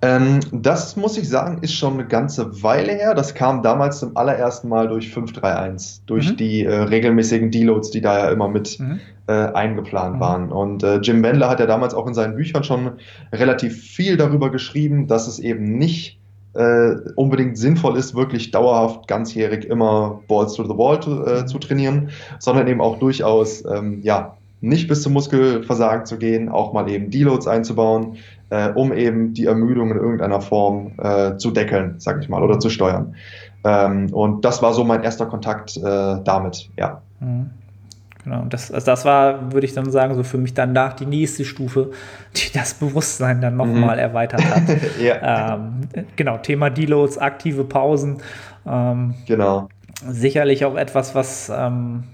Ähm, das muss ich sagen, ist schon eine ganze Weile her. Das kam damals zum allerersten Mal durch fünf drei eins, durch mhm. die äh, regelmäßigen Deloads, die da ja immer mit mhm. äh, eingeplant mhm. waren. Und äh, Jim Wendler hat ja damals auch in seinen Büchern schon relativ viel darüber geschrieben, dass es eben nicht äh, unbedingt sinnvoll ist, wirklich dauerhaft ganzjährig immer Balls to the Wall to, äh, zu trainieren, sondern eben auch durchaus, ähm, ja, nicht bis zum Muskelversagen zu gehen, auch mal eben Deloads einzubauen, äh, um eben die Ermüdung in irgendeiner Form äh, zu deckeln, sag ich mal, oder zu steuern. Ähm, und das war so mein erster Kontakt äh, damit, ja. Mhm. Genau, das, also das war, würde ich dann sagen, so für mich danach die nächste Stufe, die das Bewusstsein dann nochmal mhm. erweitert hat. ja. ähm, genau, Thema Deloads, aktive Pausen. Ähm, genau. Sicherlich auch etwas, was... Ähm,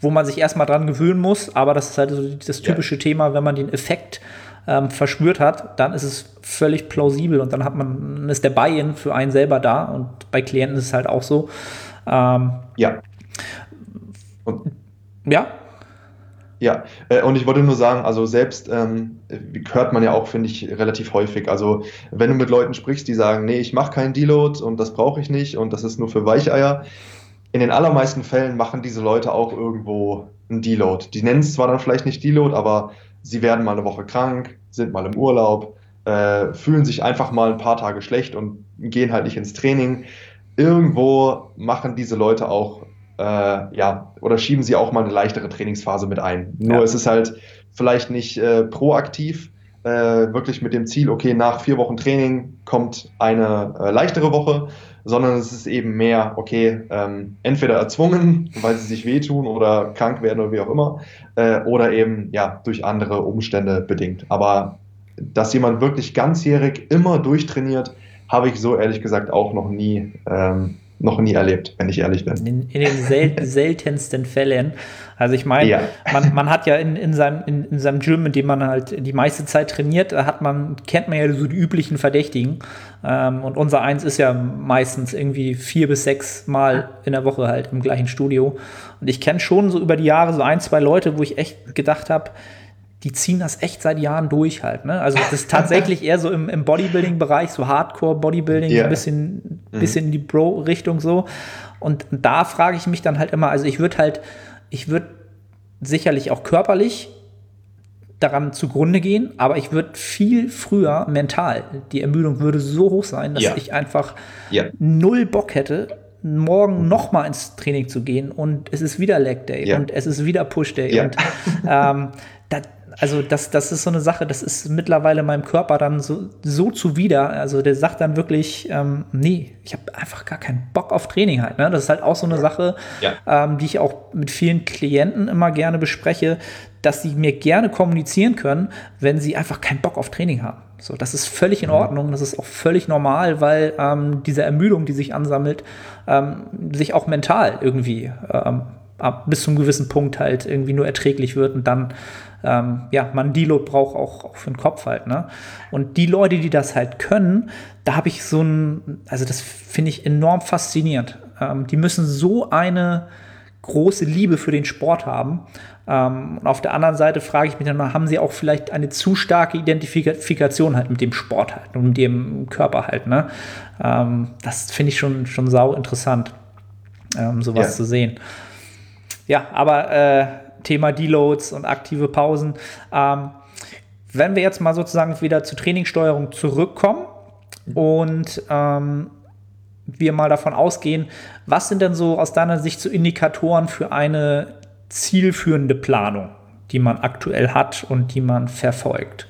wo man sich erstmal dran gewöhnen muss, aber das ist halt so das typische ja. Thema, wenn man den Effekt ähm, verspürt hat, dann ist es völlig plausibel und dann hat man, ist der Buy-in für einen selber da und bei Klienten ist es halt auch so. Ähm, ja. Und, ja. Ja, und ich wollte nur sagen, also selbst ähm, hört man ja auch, finde ich, relativ häufig. Also wenn du mit Leuten sprichst, die sagen, nee, ich mache keinen Deload und das brauche ich nicht und das ist nur für Weicheier. In den allermeisten Fällen machen diese Leute auch irgendwo einen Deload. Die nennen es zwar dann vielleicht nicht Deload, aber sie werden mal eine Woche krank, sind mal im Urlaub, äh, fühlen sich einfach mal ein paar Tage schlecht und gehen halt nicht ins Training. Irgendwo machen diese Leute auch, äh, ja, oder schieben sie auch mal eine leichtere Trainingsphase mit ein. Nur ja. es ist halt vielleicht nicht äh, proaktiv, äh, wirklich mit dem Ziel, okay, nach vier Wochen Training kommt eine äh, leichtere Woche, sondern es ist eben mehr, okay, ähm, entweder erzwungen, weil sie sich wehtun oder krank werden oder wie auch immer, äh, oder eben ja durch andere Umstände bedingt. Aber dass jemand wirklich ganzjährig immer durchtrainiert, habe ich so ehrlich gesagt auch noch nie, ähm, noch nie erlebt, wenn ich ehrlich bin. In, in den sel- seltensten Fällen. Also ich meine, ja. man, man hat ja in, in, seinem, in, in seinem Gym, in dem man halt die meiste Zeit trainiert, hat man, kennt man ja so die üblichen Verdächtigen. Ähm, und unser Eins ist ja meistens irgendwie vier bis sechs Mal in der Woche halt im gleichen Studio. Und ich kenne schon so über die Jahre so ein, zwei Leute, wo ich echt gedacht habe, die ziehen das echt seit Jahren durch halt, ne? Also das ist tatsächlich eher so im, im Bodybuilding-Bereich, so Hardcore-Bodybuilding, yeah. ein bisschen, bisschen mhm. in die Bro-Richtung so. Und da frage ich mich dann halt immer, also ich würde halt, ich würde sicherlich auch körperlich daran zugrunde gehen, aber ich würde viel früher mental, die Ermüdung würde so hoch sein, dass yeah. ich einfach yeah. null Bock hätte, morgen nochmal ins Training zu gehen und es ist wieder Leg Day yeah. und es ist wieder Push Day yeah. und ähm, da Also das, das ist so eine Sache, das ist mittlerweile meinem Körper dann so, so zuwider. Also der sagt dann wirklich, ähm, nee, ich habe einfach gar keinen Bock auf Training halt. Ne? Das ist halt auch so eine Sache, ja. ähm, die ich auch mit vielen Klienten immer gerne bespreche, dass sie mir gerne kommunizieren können, wenn sie einfach keinen Bock auf Training haben. So, das ist völlig in Ordnung, das ist auch völlig normal, weil ähm, diese Ermüdung, die sich ansammelt, ähm, sich auch mental irgendwie ähm, bis zum gewissen Punkt halt irgendwie nur erträglich wird und dann ähm, ja, man Deload braucht auch, auch für den Kopf halt, ne? Und die Leute, die das halt können, da habe ich so ein, also das finde ich enorm faszinierend. Ähm, die müssen so eine große Liebe für den Sport haben. Ähm, und auf der anderen Seite frage ich mich dann mal, haben sie auch vielleicht eine zu starke Identifikation halt mit dem Sport halt und mit dem Körper halt, ne? Ähm, das finde ich schon, schon sau interessant, ähm, sowas ja. zu sehen. Ja, aber äh, Thema Deloads und aktive Pausen. Ähm, wenn wir jetzt mal sozusagen wieder zur Trainingssteuerung zurückkommen und ähm, wir mal davon ausgehen, was sind denn so aus deiner Sicht so Indikatoren für eine zielführende Planung, die man aktuell hat und die man verfolgt?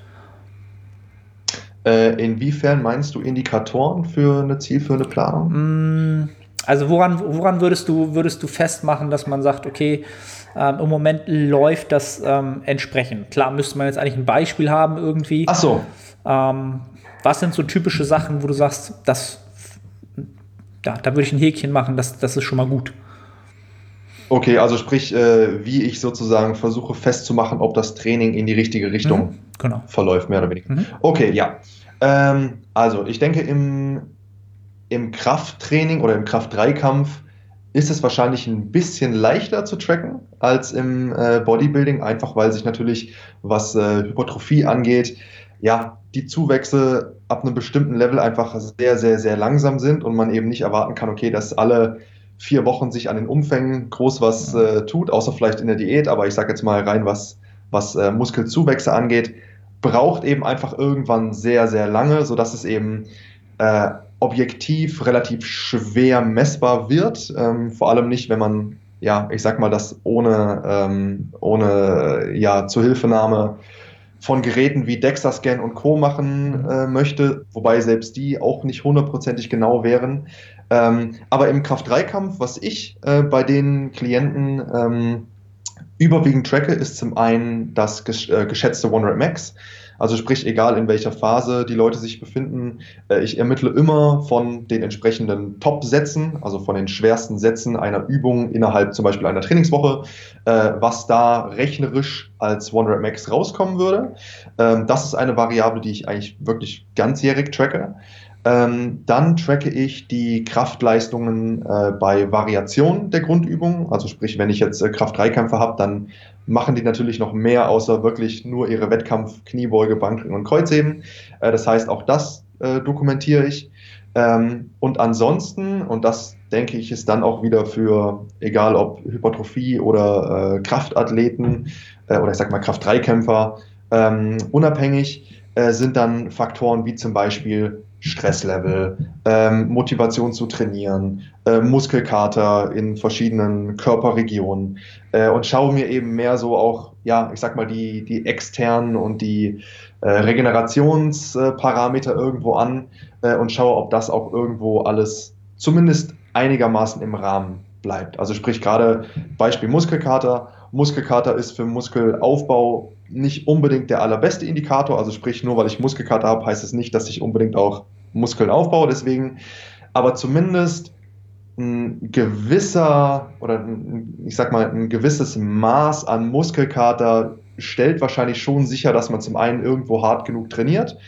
Äh, inwiefern meinst du Indikatoren für eine zielführende Planung? Mmh. Also woran, woran würdest du, würdest du festmachen, dass man sagt, okay, ähm, im Moment läuft das ähm, entsprechend. Klar, müsste man jetzt eigentlich ein Beispiel haben irgendwie. Ach so. Ähm, was sind so typische Sachen, wo du sagst, das, ja, da würde ich ein Häkchen machen, das, das ist schon mal gut. Okay, also sprich, äh, wie ich sozusagen versuche festzumachen, ob das Training in die richtige Richtung mhm, genau. verläuft, mehr oder weniger. Mhm. Okay, ja. Ähm, also ich denke, im... Im Krafttraining oder im Kraft-drei-Kampf ist es wahrscheinlich ein bisschen leichter zu tracken als im äh, Bodybuilding, einfach weil sich natürlich, was äh, Hypertrophie angeht, ja, die Zuwächse ab einem bestimmten Level einfach sehr, sehr, sehr langsam sind und man eben nicht erwarten kann, okay, dass alle vier Wochen sich an den Umfängen groß was äh, tut, außer vielleicht in der Diät, aber ich sage jetzt mal rein, was, was äh, Muskelzuwächse angeht, braucht eben einfach irgendwann sehr, sehr lange, sodass es eben äh, objektiv relativ schwer messbar wird, ähm, vor allem nicht, wenn man, ja, ich sag mal, das ohne, ähm, ohne ja, Zuhilfenahme von Geräten wie DEXA-Scan und Co. machen äh, möchte, wobei selbst die auch nicht hundertprozentig genau wären. Ähm, aber im Kraft-drei-Kampf, was ich äh, bei den Klienten ähm, überwiegend tracke, ist zum einen das gesch- äh, geschätzte One-Rep-Max. Also sprich, egal in welcher Phase die Leute sich befinden, ich ermittle immer von den entsprechenden Top-Sätzen, also von den schwersten Sätzen einer Übung innerhalb zum Beispiel einer Trainingswoche, was da rechnerisch als One-Rep-Max rauskommen würde. Das ist eine Variable, die ich eigentlich wirklich ganzjährig tracke. Dann tracke ich die Kraftleistungen bei Variationen der Grundübung. Also sprich, wenn ich jetzt Kraft-drei-Kämpfe habe, dann machen die natürlich noch mehr, außer wirklich nur ihre Wettkampf-Kniebeuge, Bankdrücken und Kreuzheben. Das heißt, auch das äh, dokumentiere ich. Ähm, und ansonsten, und das denke ich, ist dann auch wieder für, egal ob Hypertrophie oder äh, Kraftathleten äh, oder ich sag mal Kraft-drei-Kämpfer, ähm, unabhängig äh, sind dann Faktoren wie zum Beispiel Stresslevel, ähm, Motivation zu trainieren, äh, Muskelkater in verschiedenen Körperregionen äh, und schaue mir eben mehr so auch, ja, ich sag mal, die, die externen und die äh, Regenerationsparameter äh, irgendwo an äh, und schaue, ob das auch irgendwo alles zumindest einigermaßen im Rahmen bleibt. Also sprich gerade Beispiel Muskelkater, Muskelkater ist für Muskelaufbau nicht unbedingt der allerbeste Indikator. Also sprich, nur weil ich Muskelkater habe, heißt es nicht, dass ich unbedingt auch Muskeln aufbaue. Deswegen aber zumindest ein gewisser oder ein, ich sag mal ein gewisses Maß an Muskelkater stellt wahrscheinlich schon sicher, dass man zum einen irgendwo hart genug trainiert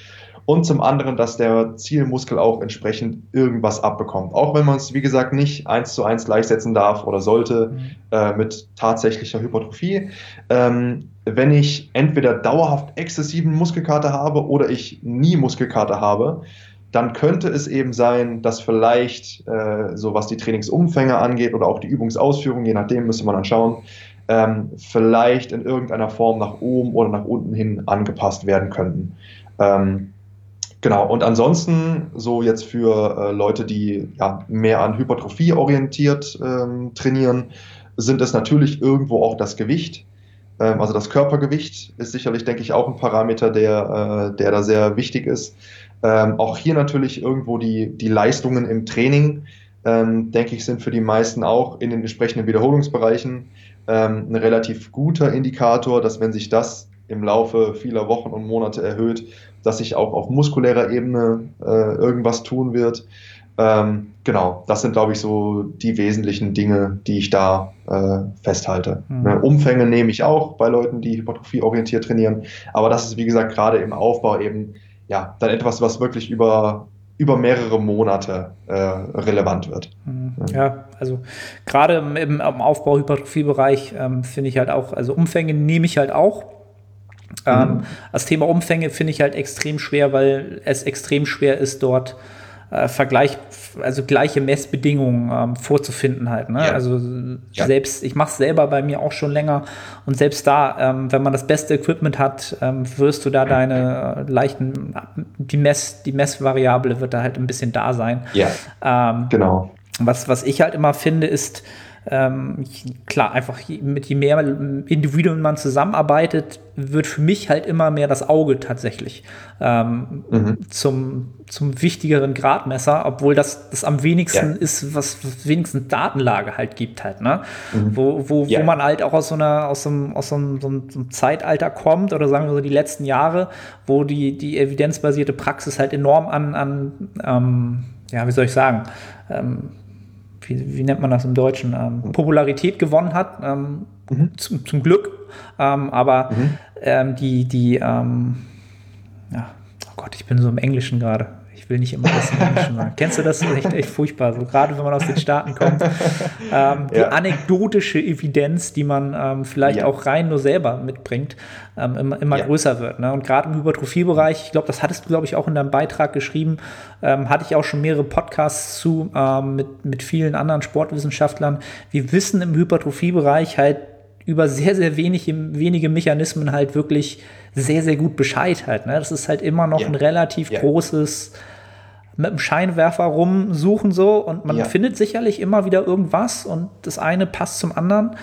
und zum anderen, dass der Zielmuskel auch entsprechend irgendwas abbekommt. Auch wenn man es, wie gesagt, nicht eins zu eins gleichsetzen darf oder sollte mhm. äh, mit tatsächlicher Hypertrophie. Ähm, wenn ich entweder dauerhaft exzessiven Muskelkater habe oder ich nie Muskelkater habe, dann könnte es eben sein, dass vielleicht, äh, so was die Trainingsumfänge angeht oder auch die Übungsausführung, je nachdem müsste man dann schauen, ähm, vielleicht in irgendeiner Form nach oben oder nach unten hin angepasst werden könnten. Ähm, Genau, und ansonsten, so jetzt für äh, Leute, die ja, mehr an Hypertrophie orientiert ähm, trainieren, sind es natürlich irgendwo auch das Gewicht. Ähm, also das Körpergewicht ist sicherlich, denke ich, auch ein Parameter, der, äh, der da sehr wichtig ist. Ähm, auch hier natürlich irgendwo die, die Leistungen im Training, ähm, denke ich, sind für die meisten auch in den entsprechenden Wiederholungsbereichen ähm, ein relativ guter Indikator, dass wenn sich das im Laufe vieler Wochen und Monate erhöht, dass sich auch auf muskulärer Ebene äh, irgendwas tun wird. Ähm, genau, das sind, glaube ich, so die wesentlichen Dinge, die ich da äh, festhalte. Mhm. Umfänge nehme ich auch bei Leuten, die hypertrophieorientiert trainieren, aber das ist, wie gesagt, gerade im Aufbau eben ja dann etwas, was wirklich über über mehrere Monate äh, relevant wird. Ja, also gerade im, im Aufbau-Hypertrophie-Bereich ähm, finde ich halt auch, also Umfänge nehme ich halt auch. Ähm, das Thema Umfänge finde ich halt extrem schwer, weil es extrem schwer ist, dort äh, Vergleich, also gleiche Messbedingungen ähm, vorzufinden halt. Ne? Ja. Also ja. selbst, ich mache es selber bei mir auch schon länger und selbst da, ähm, wenn man das beste Equipment hat, ähm, wirst du da deine äh, leichten, die Mess, die Messvariable wird da halt ein bisschen da sein. Ja, ähm, genau. Was, was ich halt immer finde, ist, Ähm, klar, einfach je, mit je mehr Individuen man zusammenarbeitet, wird für mich halt immer mehr das Auge tatsächlich ähm, mhm. zum, zum wichtigeren Gradmesser, obwohl das, das am wenigsten ja. ist, was, was wenigstens Datenlage halt gibt halt, ne? Mhm. Wo, wo, ja. wo man halt auch aus so einer, aus so einem, aus so einem, so einem Zeitalter kommt, oder sagen wir so die letzten Jahre, wo die, die evidenzbasierte Praxis halt enorm an, an ähm, ja, wie soll ich sagen, ähm, Wie, wie nennt man das im Deutschen, ähm, Popularität gewonnen hat, ähm, mhm. zum, zum Glück. Ähm, aber mhm. ähm, die, die ähm, ja, oh Gott, ich bin so im Englischen gerade. Ich will nicht immer das im Englischen sagen. Kennst du das? Das ist echt, echt furchtbar, so gerade wenn man aus den Staaten kommt. Ähm, die ja. anekdotische Evidenz, die man ähm, vielleicht ja. auch rein nur selber mitbringt, ähm, immer, immer ja. größer wird. Ne? Und gerade im Hypertrophiebereich, ich glaube, das hattest du, glaube ich, auch in deinem Beitrag geschrieben, ähm, hatte ich auch schon mehrere Podcasts zu ähm, mit, mit vielen anderen Sportwissenschaftlern. Wir wissen im Hypertrophiebereich halt über sehr, sehr wenig, wenige Mechanismen halt wirklich sehr, sehr gut Bescheid halt. Ne? Das ist halt immer noch ja. ein relativ ja. großes mit dem Scheinwerfer rumsuchen so und man ja. findet sicherlich immer wieder irgendwas und das eine passt zum anderen.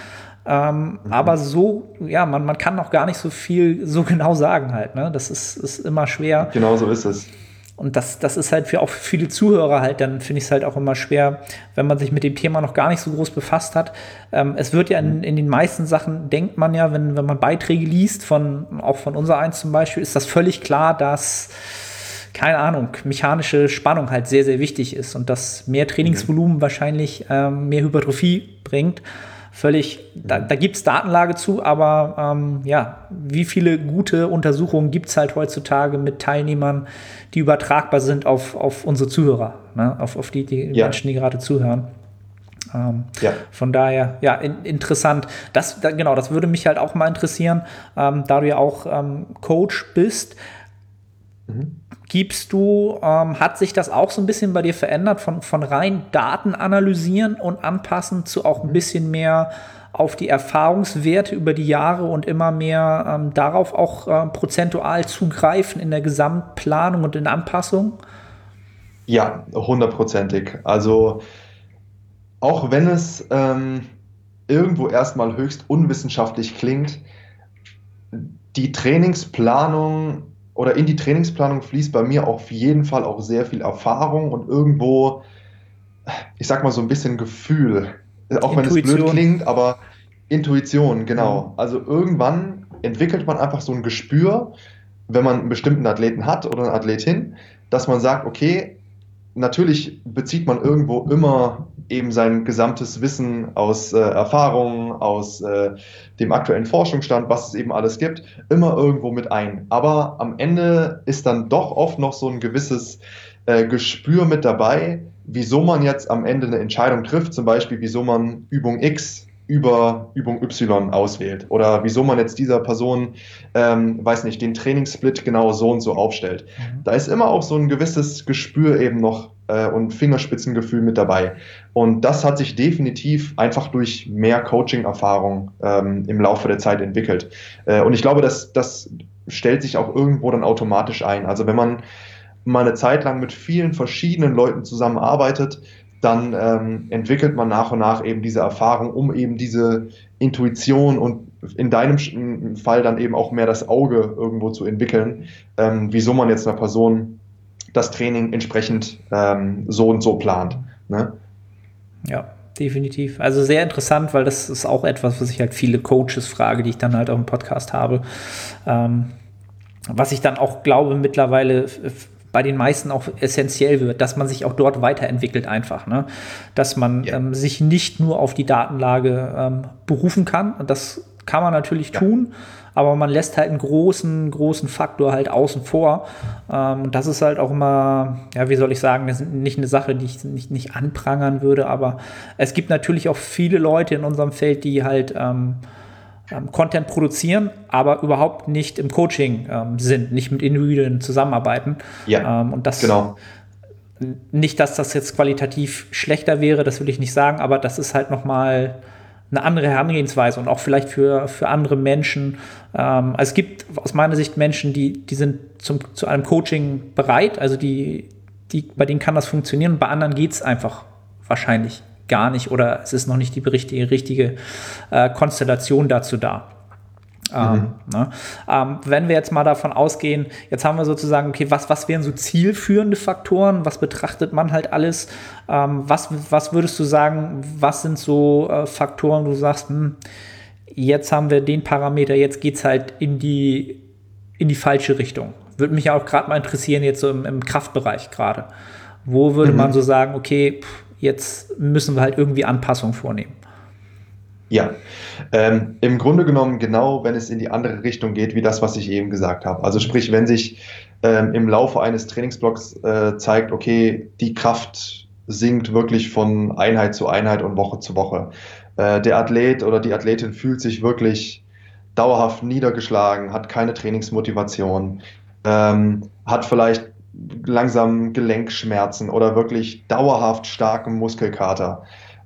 Ähm, mhm. Aber so, ja, man, man kann noch gar nicht so viel so genau sagen halt. Ne? Das ist, ist immer schwer. Genau so ist es. Und das, das ist halt für auch viele Zuhörer halt, dann finde ich es halt auch immer schwer, wenn man sich mit dem Thema noch gar nicht so groß befasst hat. Ähm, es wird ja in, in den meisten Sachen, denkt man ja, wenn, wenn man Beiträge liest, von auch von unser eins zum Beispiel, ist das völlig klar, dass, keine Ahnung, mechanische Spannung halt sehr, sehr wichtig ist und dass mehr Trainingsvolumen mhm. wahrscheinlich ähm, mehr Hypertrophie bringt. Völlig, da, da gibt es Datenlage zu, aber ähm, ja, wie viele gute Untersuchungen gibt es halt heutzutage mit Teilnehmern, die übertragbar sind auf, auf unsere Zuhörer, ne? auf, auf die, die ja. Menschen, die gerade zuhören. Ähm, ja. Von daher, ja, in, interessant. Das, da, genau, das würde mich halt auch mal interessieren, ähm, da du ja auch ähm, Coach bist. Mhm. Gibst du, ähm, hat sich das auch so ein bisschen bei dir verändert, von, von rein Daten analysieren und anpassen zu auch ein bisschen mehr auf die Erfahrungswerte über die Jahre und immer mehr ähm, darauf auch ähm, prozentual zugreifen in der Gesamtplanung und in der Anpassung? Ja, hundertprozentig. Also auch wenn es ähm, irgendwo erstmal höchst unwissenschaftlich klingt, die Trainingsplanung oder in die Trainingsplanung fließt bei mir auf jeden Fall auch sehr viel Erfahrung und irgendwo, ich sag mal so ein bisschen Gefühl, auch Intuition. Wenn es blöd klingt, aber Intuition, genau. Also irgendwann entwickelt man einfach so ein Gespür, wenn man einen bestimmten Athleten hat oder eine Athletin, dass man sagt, okay, natürlich bezieht man irgendwo immer eben sein gesamtes Wissen aus äh, Erfahrungen, aus äh, dem aktuellen Forschungsstand, was es eben alles gibt, immer irgendwo mit ein. Aber am Ende ist dann doch oft noch so ein gewisses äh, Gespür mit dabei, wieso man jetzt am Ende eine Entscheidung trifft, zum Beispiel wieso man Übung X über Übung Y auswählt oder wieso man jetzt dieser Person, ähm, weiß nicht, den Trainingssplit genau so und so aufstellt. Mhm. Da ist immer auch so ein gewisses Gespür eben noch äh, und Fingerspitzengefühl mit dabei. Und das hat sich definitiv einfach durch mehr Coaching-Erfahrung ähm, im Laufe der Zeit entwickelt. Äh, und ich glaube, das, das stellt sich auch irgendwo dann automatisch ein. Also wenn man mal eine Zeit lang mit vielen verschiedenen Leuten zusammenarbeitet, dann ähm, entwickelt man nach und nach eben diese Erfahrung, um eben diese Intuition und in deinem Fall dann eben auch mehr das Auge irgendwo zu entwickeln, ähm, wieso man jetzt einer Person das Training entsprechend ähm, so und so plant. Ne? Ja, definitiv. Also sehr interessant, weil das ist auch etwas, was ich halt viele Coaches frage, die ich dann halt auch im Podcast habe. Ähm, was ich dann auch glaube mittlerweile f- bei den meisten auch essentiell wird, dass man sich auch dort weiterentwickelt einfach, ne? Dass man ja. ähm, sich nicht nur auf die Datenlage ähm, berufen kann. Und das kann man natürlich ja. tun, aber man lässt halt einen großen, großen Faktor halt außen vor. Ähm, das ist halt auch immer, ja, wie soll ich sagen, das ist nicht eine Sache, die ich nicht, nicht anprangern würde, aber es gibt natürlich auch viele Leute in unserem Feld, die halt ähm, Content produzieren, aber überhaupt nicht im Coaching ähm, sind, nicht mit Individuen zusammenarbeiten. Ja, ähm, und das genau. Nicht, dass das jetzt qualitativ schlechter wäre, das will ich nicht sagen, aber das ist halt nochmal eine andere Herangehensweise und auch vielleicht für, für andere Menschen. Ähm, also es gibt aus meiner Sicht Menschen, die, die sind zum, zu einem Coaching bereit, also die, die, bei denen kann das funktionieren, bei anderen geht es einfach wahrscheinlich gar nicht oder es ist noch nicht die richtige, richtige äh, Konstellation dazu da. Ähm, mhm. ne? ähm, wenn wir jetzt mal davon ausgehen, jetzt haben wir sozusagen, okay, was, was wären so zielführende Faktoren, was betrachtet man halt alles, ähm, was, was würdest du sagen, was sind so äh, Faktoren, wo du sagst, hm, jetzt haben wir den Parameter, jetzt geht es halt in die, in die falsche Richtung. Würde mich ja auch gerade mal interessieren, jetzt so im, im Kraftbereich gerade. Wo würde mhm. man so sagen, okay, pff, jetzt müssen wir halt irgendwie Anpassungen vornehmen. Ja, ähm, im Grunde genommen genau, wenn es in die andere Richtung geht, wie das, was ich eben gesagt habe. Also sprich, wenn sich ähm, im Laufe eines Trainingsblocks äh, zeigt, okay, die Kraft sinkt wirklich von Einheit zu Einheit und Woche zu Woche. Äh, der Athlet oder die Athletin fühlt sich wirklich dauerhaft niedergeschlagen, hat keine Trainingsmotivation, ähm, hat vielleicht langsam Gelenkschmerzen oder wirklich dauerhaft starken Muskelkater.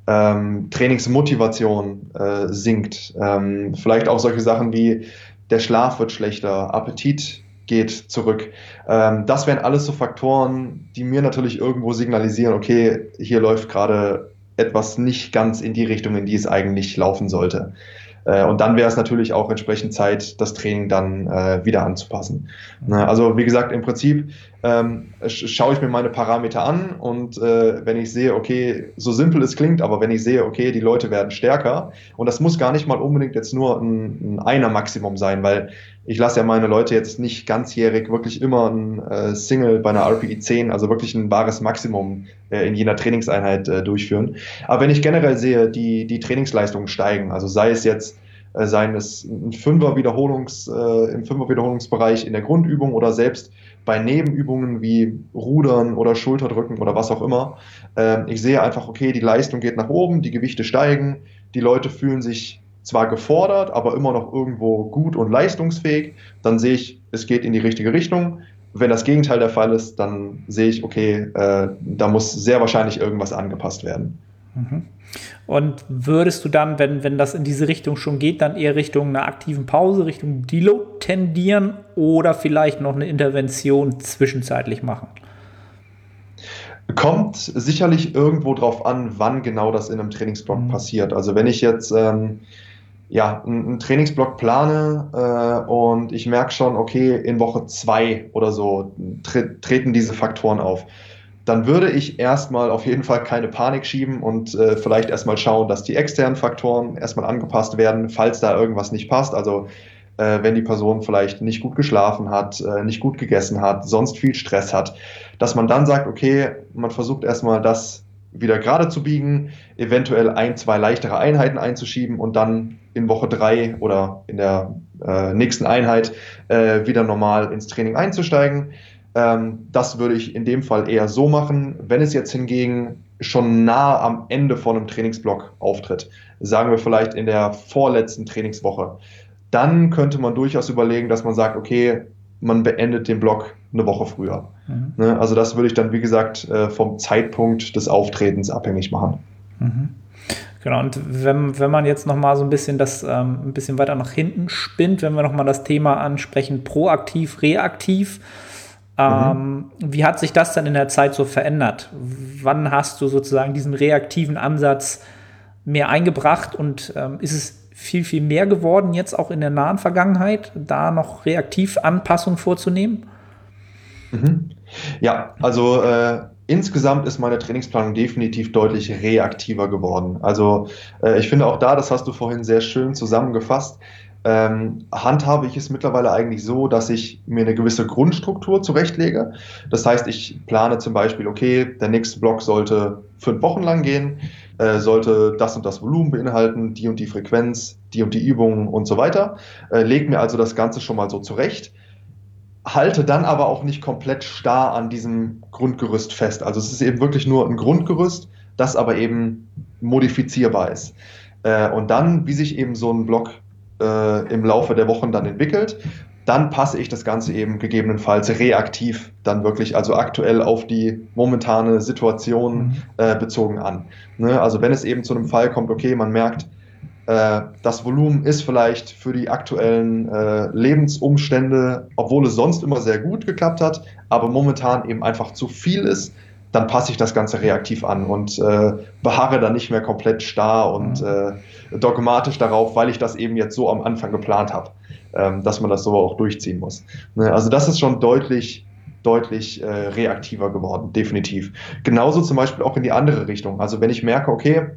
Ähm, Trainingsmotivation äh, sinkt. Ähm, vielleicht auch solche Sachen wie der Schlaf wird schlechter, Appetit geht zurück. Ähm, das wären alles so Faktoren, die mir natürlich irgendwo signalisieren, okay, hier läuft gerade etwas nicht ganz in die Richtung, in die es eigentlich laufen sollte. Und dann wäre es natürlich auch entsprechend Zeit, das Training dann äh, wieder anzupassen. Also wie gesagt, im Prinzip ähm, schaue ich mir meine Parameter an und äh, wenn ich sehe, okay, so simpel es klingt, aber wenn ich sehe, okay, die Leute werden stärker und das muss gar nicht mal unbedingt jetzt nur ein, ein einer Maximum sein, weil ich lasse ja meine Leute jetzt nicht ganzjährig wirklich immer ein äh, Single bei einer R P E zehn, also wirklich ein wahres Maximum äh, in jener Trainingseinheit äh, durchführen. Aber wenn ich generell sehe, die, die Trainingsleistungen steigen, also sei es jetzt äh, seien es ein Fünfer Wiederholungs, äh, im Fünfer-Wiederholungsbereich in der Grundübung oder selbst bei Nebenübungen wie Rudern oder Schulterdrücken oder was auch immer, äh, ich sehe einfach, okay, die Leistung geht nach oben, die Gewichte steigen, die Leute fühlen sich zwar gefordert, aber immer noch irgendwo gut und leistungsfähig, dann sehe ich, es geht in die richtige Richtung. Wenn das Gegenteil der Fall ist, dann sehe ich, okay, äh, da muss sehr wahrscheinlich irgendwas angepasst werden. Und würdest du dann, wenn, wenn das in diese Richtung schon geht, dann eher Richtung einer aktiven Pause, Richtung Deload tendieren oder vielleicht noch eine Intervention zwischenzeitlich machen? Kommt sicherlich irgendwo drauf an, wann genau das in einem Trainingsblock mhm. passiert. Also wenn ich jetzt ähm, ja, einen Trainingsblock plane äh, und ich merke schon, okay, in Woche zwei oder so tre- treten diese Faktoren auf, dann würde ich erstmal auf jeden Fall keine Panik schieben und äh, vielleicht erstmal schauen, dass die externen Faktoren erstmal angepasst werden, falls da irgendwas nicht passt. Also äh, wenn die Person vielleicht nicht gut geschlafen hat, äh, nicht gut gegessen hat, sonst viel Stress hat, dass man dann sagt, okay, man versucht erstmal das wieder gerade zu biegen, eventuell ein, zwei leichtere Einheiten einzuschieben und dann in Woche drei oder in der äh, nächsten Einheit äh, wieder normal ins Training einzusteigen. Das würde ich in dem Fall eher so machen. Wenn es jetzt hingegen schon nah am Ende von einem Trainingsblock auftritt, sagen wir vielleicht in der vorletzten Trainingswoche, dann könnte man durchaus überlegen, dass man sagt, okay, man beendet den Block eine Woche früher. Mhm. Also das würde ich dann, wie gesagt, vom Zeitpunkt des Auftretens abhängig machen. Mhm. Genau, und wenn, wenn man jetzt nochmal so ein bisschen das ähm, ein bisschen weiter nach hinten spinnt, wenn wir nochmal das Thema ansprechen, proaktiv, reaktiv, Ähm, mhm. wie hat sich das dann in der Zeit so verändert? Wann hast du sozusagen diesen reaktiven Ansatz mehr eingebracht und ähm, ist es viel, viel mehr geworden jetzt auch in der nahen Vergangenheit, da noch reaktiv Anpassungen vorzunehmen? Mhm. Ja, also äh, insgesamt ist meine Trainingsplanung definitiv deutlich reaktiver geworden. Also äh, ich finde auch da, das hast du vorhin sehr schön zusammengefasst, Ähm, handhabe ich es mittlerweile eigentlich so, dass ich mir eine gewisse Grundstruktur zurechtlege. Das heißt, ich plane zum Beispiel, okay, der nächste Block sollte fünf Wochen lang gehen, äh, sollte das und das Volumen beinhalten, die und die Frequenz, die und die Übungen und so weiter. Äh, lege mir also das Ganze schon mal so zurecht, halte dann aber auch nicht komplett starr an diesem Grundgerüst fest. Also es ist eben wirklich nur ein Grundgerüst, das aber eben modifizierbar ist. Äh, und dann, wie sich eben so ein Block Äh, im Laufe der Wochen dann entwickelt, dann passe ich das Ganze eben gegebenenfalls reaktiv dann wirklich, also aktuell auf die momentane Situation äh, bezogen an. Ne? Also wenn es eben zu einem Fall kommt, okay, man merkt, äh, das Volumen ist vielleicht für die aktuellen äh, Lebensumstände, obwohl es sonst immer sehr gut geklappt hat, aber momentan eben einfach zu viel ist, dann passe ich das Ganze reaktiv an und äh, beharre dann nicht mehr komplett starr und äh, dogmatisch darauf, weil ich das eben jetzt so am Anfang geplant habe, ähm, dass man das so auch durchziehen muss. Ne? Also das ist schon deutlich, deutlich äh, reaktiver geworden, definitiv. Genauso zum Beispiel auch in die andere Richtung. Also wenn ich merke, okay,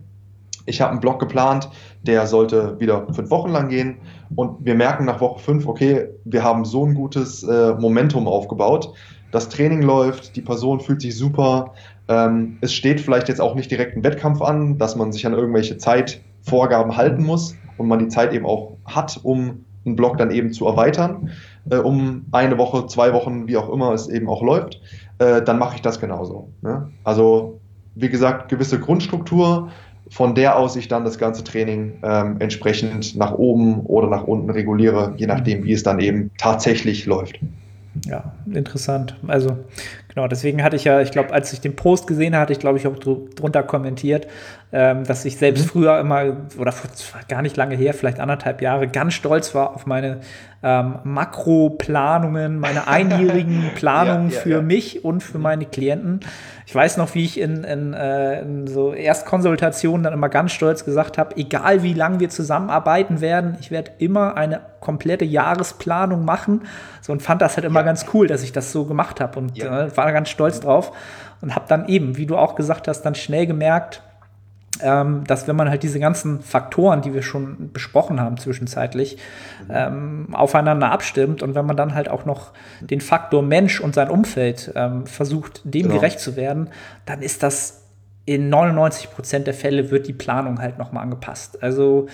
ich habe einen Block geplant, der sollte wieder fünf Wochen lang gehen und wir merken nach Woche fünf, okay, wir haben so ein gutes äh, Momentum aufgebaut, das Training läuft, die Person fühlt sich super. Ähm, es steht vielleicht jetzt auch nicht direkt ein Wettkampf an, dass man sich an irgendwelche Zeitvorgaben halten muss und man die Zeit eben auch hat, um einen Block dann eben zu erweitern, äh, um eine Woche, zwei Wochen, wie auch immer es eben auch läuft. Äh, dann mache ich das genauso. Ne? Also wie gesagt, gewisse Grundstruktur, von der aus ich dann das ganze Training ähm, entsprechend nach oben oder nach unten reguliere, je nachdem, wie es dann eben tatsächlich läuft. Ja, interessant. Also genau, deswegen hatte ich ja, ich glaube, als ich den Post gesehen hatte, ich glaube, ich auch drunter kommentiert, ähm, dass ich selbst früher immer, oder gar nicht lange her, vielleicht anderthalb Jahre, ganz stolz war auf meine ähm, Makroplanungen, meine einjährigen Planungen ja, ja, für ja. mich und für meine Klienten. Ich weiß noch, wie ich in, in, äh, in so Erstkonsultationen dann immer ganz stolz gesagt habe, egal wie lange wir zusammenarbeiten werden, ich werde immer eine komplette Jahresplanung machen. So, und fand das halt immer ja. ganz cool, dass ich das so gemacht habe und ja. äh, war ganz stolz drauf und habe dann eben, wie du auch gesagt hast, dann schnell gemerkt, ähm, dass wenn man halt diese ganzen Faktoren, die wir schon besprochen haben zwischenzeitlich, ähm, aufeinander abstimmt und wenn man dann halt auch noch den Faktor Mensch und sein Umfeld ähm, versucht, dem genau. gerecht zu werden, dann ist das in neunundneunzig Prozent der Fälle wird die Planung halt nochmal angepasst. Also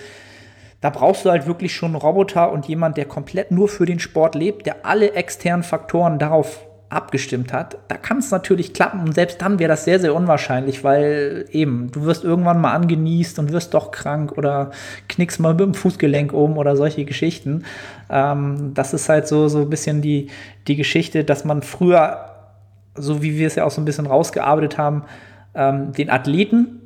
da brauchst du halt wirklich schon einen Roboter und jemand, der komplett nur für den Sport lebt, der alle externen Faktoren darauf abgestimmt hat. Da kann es natürlich klappen und selbst dann wäre das sehr, sehr unwahrscheinlich, weil eben, du wirst irgendwann mal angenießt und wirst doch krank oder knickst mal mit dem Fußgelenk um oder solche Geschichten. Ähm, das ist halt so, so ein bisschen die, die Geschichte, dass man früher, so wie wir es ja auch so ein bisschen rausgearbeitet haben, ähm, den Athleten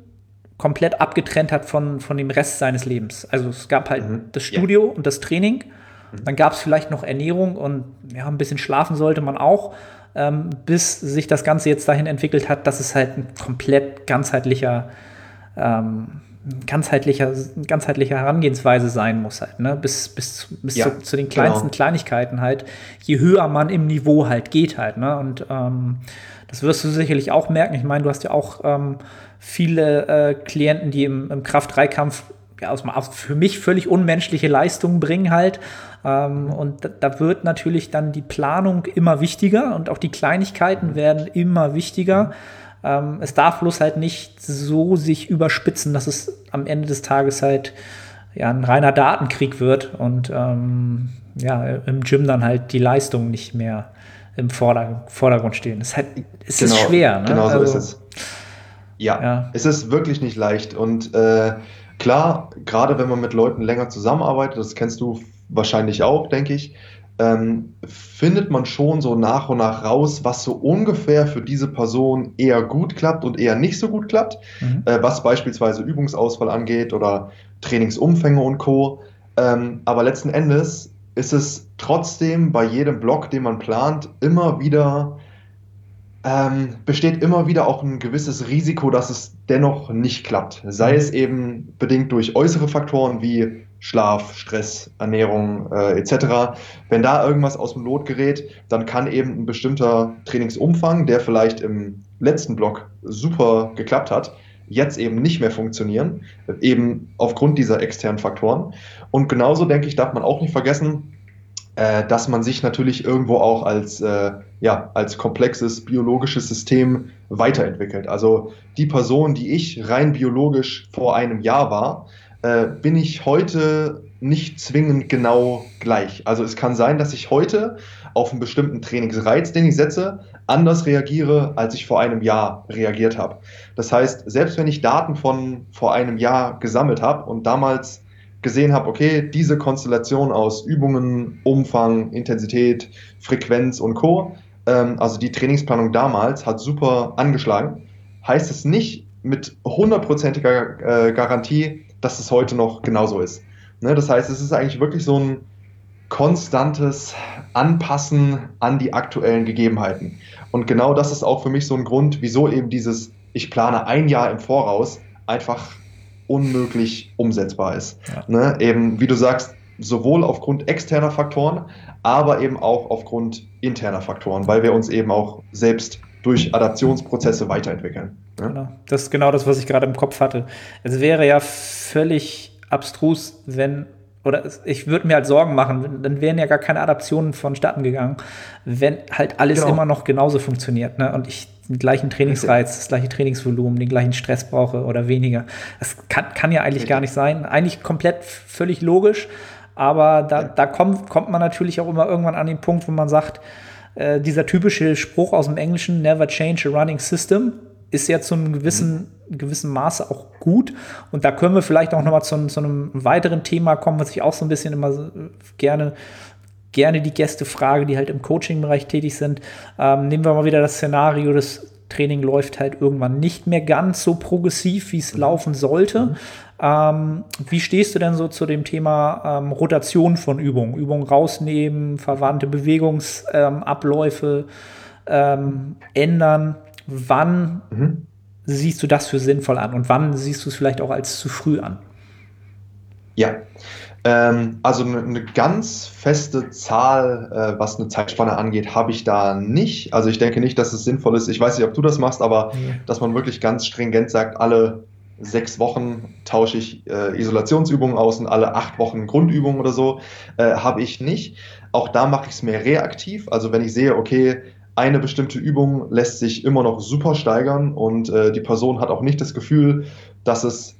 komplett abgetrennt hat von, von dem Rest seines Lebens. Also es gab halt mhm. das Studio ja. und das Training. Mhm. Dann gab es vielleicht noch Ernährung und ja, ein bisschen schlafen sollte man auch, ähm, bis sich das Ganze jetzt dahin entwickelt hat, dass es halt ein komplett ganzheitlicher ähm, ganzheitlicher, ganzheitlicher Herangehensweise sein muss halt, ne? Bis, bis, bis ja, zu, zu den kleinsten genau. Kleinigkeiten halt, je höher man im Niveau halt geht halt, ne? Und ähm, das wirst du sicherlich auch merken. Ich meine, du hast ja auch ähm, viele äh, Klienten, die im, im Kraft-Dreikampf ja, aus, aus für mich völlig unmenschliche Leistungen bringen halt. Ähm, und da, da wird natürlich dann die Planung immer wichtiger und auch die Kleinigkeiten werden immer wichtiger. Ähm, es darf bloß halt nicht so sich überspitzen, dass es am Ende des Tages halt ja, ein reiner Datenkrieg wird und ähm, ja, im Gym dann halt die Leistung nicht mehr im Vorder- Vordergrund stehen. Es ist, halt, es genau, ist schwer. Ne? Genau so also, ist es. Ja, ja, es ist wirklich nicht leicht. Und äh, klar, gerade wenn man mit Leuten länger zusammenarbeitet, das kennst du wahrscheinlich auch, denke ich, ähm, findet man schon so nach und nach raus, was so ungefähr für diese Person eher gut klappt und eher nicht so gut klappt, mhm. äh, was beispielsweise Übungsauswahl angeht oder Trainingsumfänge und Co. Ähm, aber letzten Endes ist es trotzdem bei jedem Block, den man plant, immer wieder, ähm, besteht immer wieder auch ein gewisses Risiko, dass es dennoch nicht klappt. Sei mhm. es eben bedingt durch äußere Faktoren wie Schlaf, Stress, Ernährung äh, et cetera. Wenn da irgendwas aus dem Lot gerät, dann kann eben ein bestimmter Trainingsumfang, der vielleicht im letzten Block super geklappt hat, jetzt eben nicht mehr funktionieren, eben aufgrund dieser externen Faktoren. Und genauso, denke ich, darf man auch nicht vergessen, äh, dass man sich natürlich irgendwo auch als, äh, ja, als komplexes biologisches System weiterentwickelt. Also die Person, die ich rein biologisch vor einem Jahr war, bin ich heute nicht zwingend genau gleich. Also es kann sein, dass ich heute auf einen bestimmten Trainingsreiz, den ich setze, anders reagiere, als ich vor einem Jahr reagiert habe. Das heißt, selbst wenn ich Daten von vor einem Jahr gesammelt habe und damals gesehen habe, okay, diese Konstellation aus Übungen, Umfang, Intensität, Frequenz und Co., also die Trainingsplanung damals hat super angeschlagen, heißt es nicht mit hundertprozentiger Garantie, dass es heute noch genauso ist. Ne, das heißt, es ist eigentlich wirklich so ein konstantes Anpassen an die aktuellen Gegebenheiten. Und genau das ist auch für mich so ein Grund, wieso eben dieses, ich plane ein Jahr im Voraus, einfach unmöglich umsetzbar ist. Ja. Ne, eben, wie du sagst, sowohl aufgrund externer Faktoren, aber eben auch aufgrund interner Faktoren, weil wir uns eben auch selbst durch Adaptionsprozesse weiterentwickeln. Ne? Genau. Das ist genau das, was ich gerade im Kopf hatte. Es wäre ja völlig abstrus, wenn, oder ich würde mir halt Sorgen machen, dann wären ja gar keine Adaptionen vonstatten gegangen, wenn halt alles genau. immer noch genauso funktioniert, ne? Und ich den gleichen Trainingsreiz, das gleiche Trainingsvolumen, den gleichen Stress brauche oder weniger. Das kann, kann ja eigentlich gar nicht sein. Eigentlich komplett völlig logisch, aber da, da kommt, kommt man natürlich auch immer irgendwann an den Punkt, wo man sagt, Äh, dieser typische Spruch aus dem Englischen, never change a running system, ist ja zu einem gewissen, gewissen Maße auch gut. Und da können wir vielleicht auch nochmal zu, zu einem weiteren Thema kommen, was ich auch so ein bisschen immer so gerne, gerne die Gäste frage, die halt im Coaching-Bereich tätig sind. Ähm, nehmen wir mal wieder das Szenario, das Training läuft halt irgendwann nicht mehr ganz so progressiv, wie es mhm. laufen sollte. Mhm. Ähm, wie stehst du denn so zu dem Thema ähm, Rotation von Übungen? Übungen rausnehmen, verwandte Bewegungsabläufe ähm, ähm, ändern. Wann mhm. siehst du das für sinnvoll an und wann siehst du es vielleicht auch als zu früh an? Ja, ähm, also eine ne ganz feste Zahl, äh, was eine Zeitspanne angeht, habe ich da nicht. Also ich denke nicht, dass es sinnvoll ist. Ich weiß nicht, ob du das machst, aber mhm. dass man wirklich ganz stringent sagt, alle sechs Wochen tausche ich äh, Isolationsübungen aus und alle acht Wochen Grundübungen oder so, äh, habe ich nicht. Auch da mache ich es mehr reaktiv. Also wenn ich sehe, okay, eine bestimmte Übung lässt sich immer noch super steigern und äh, die Person hat auch nicht das Gefühl, dass es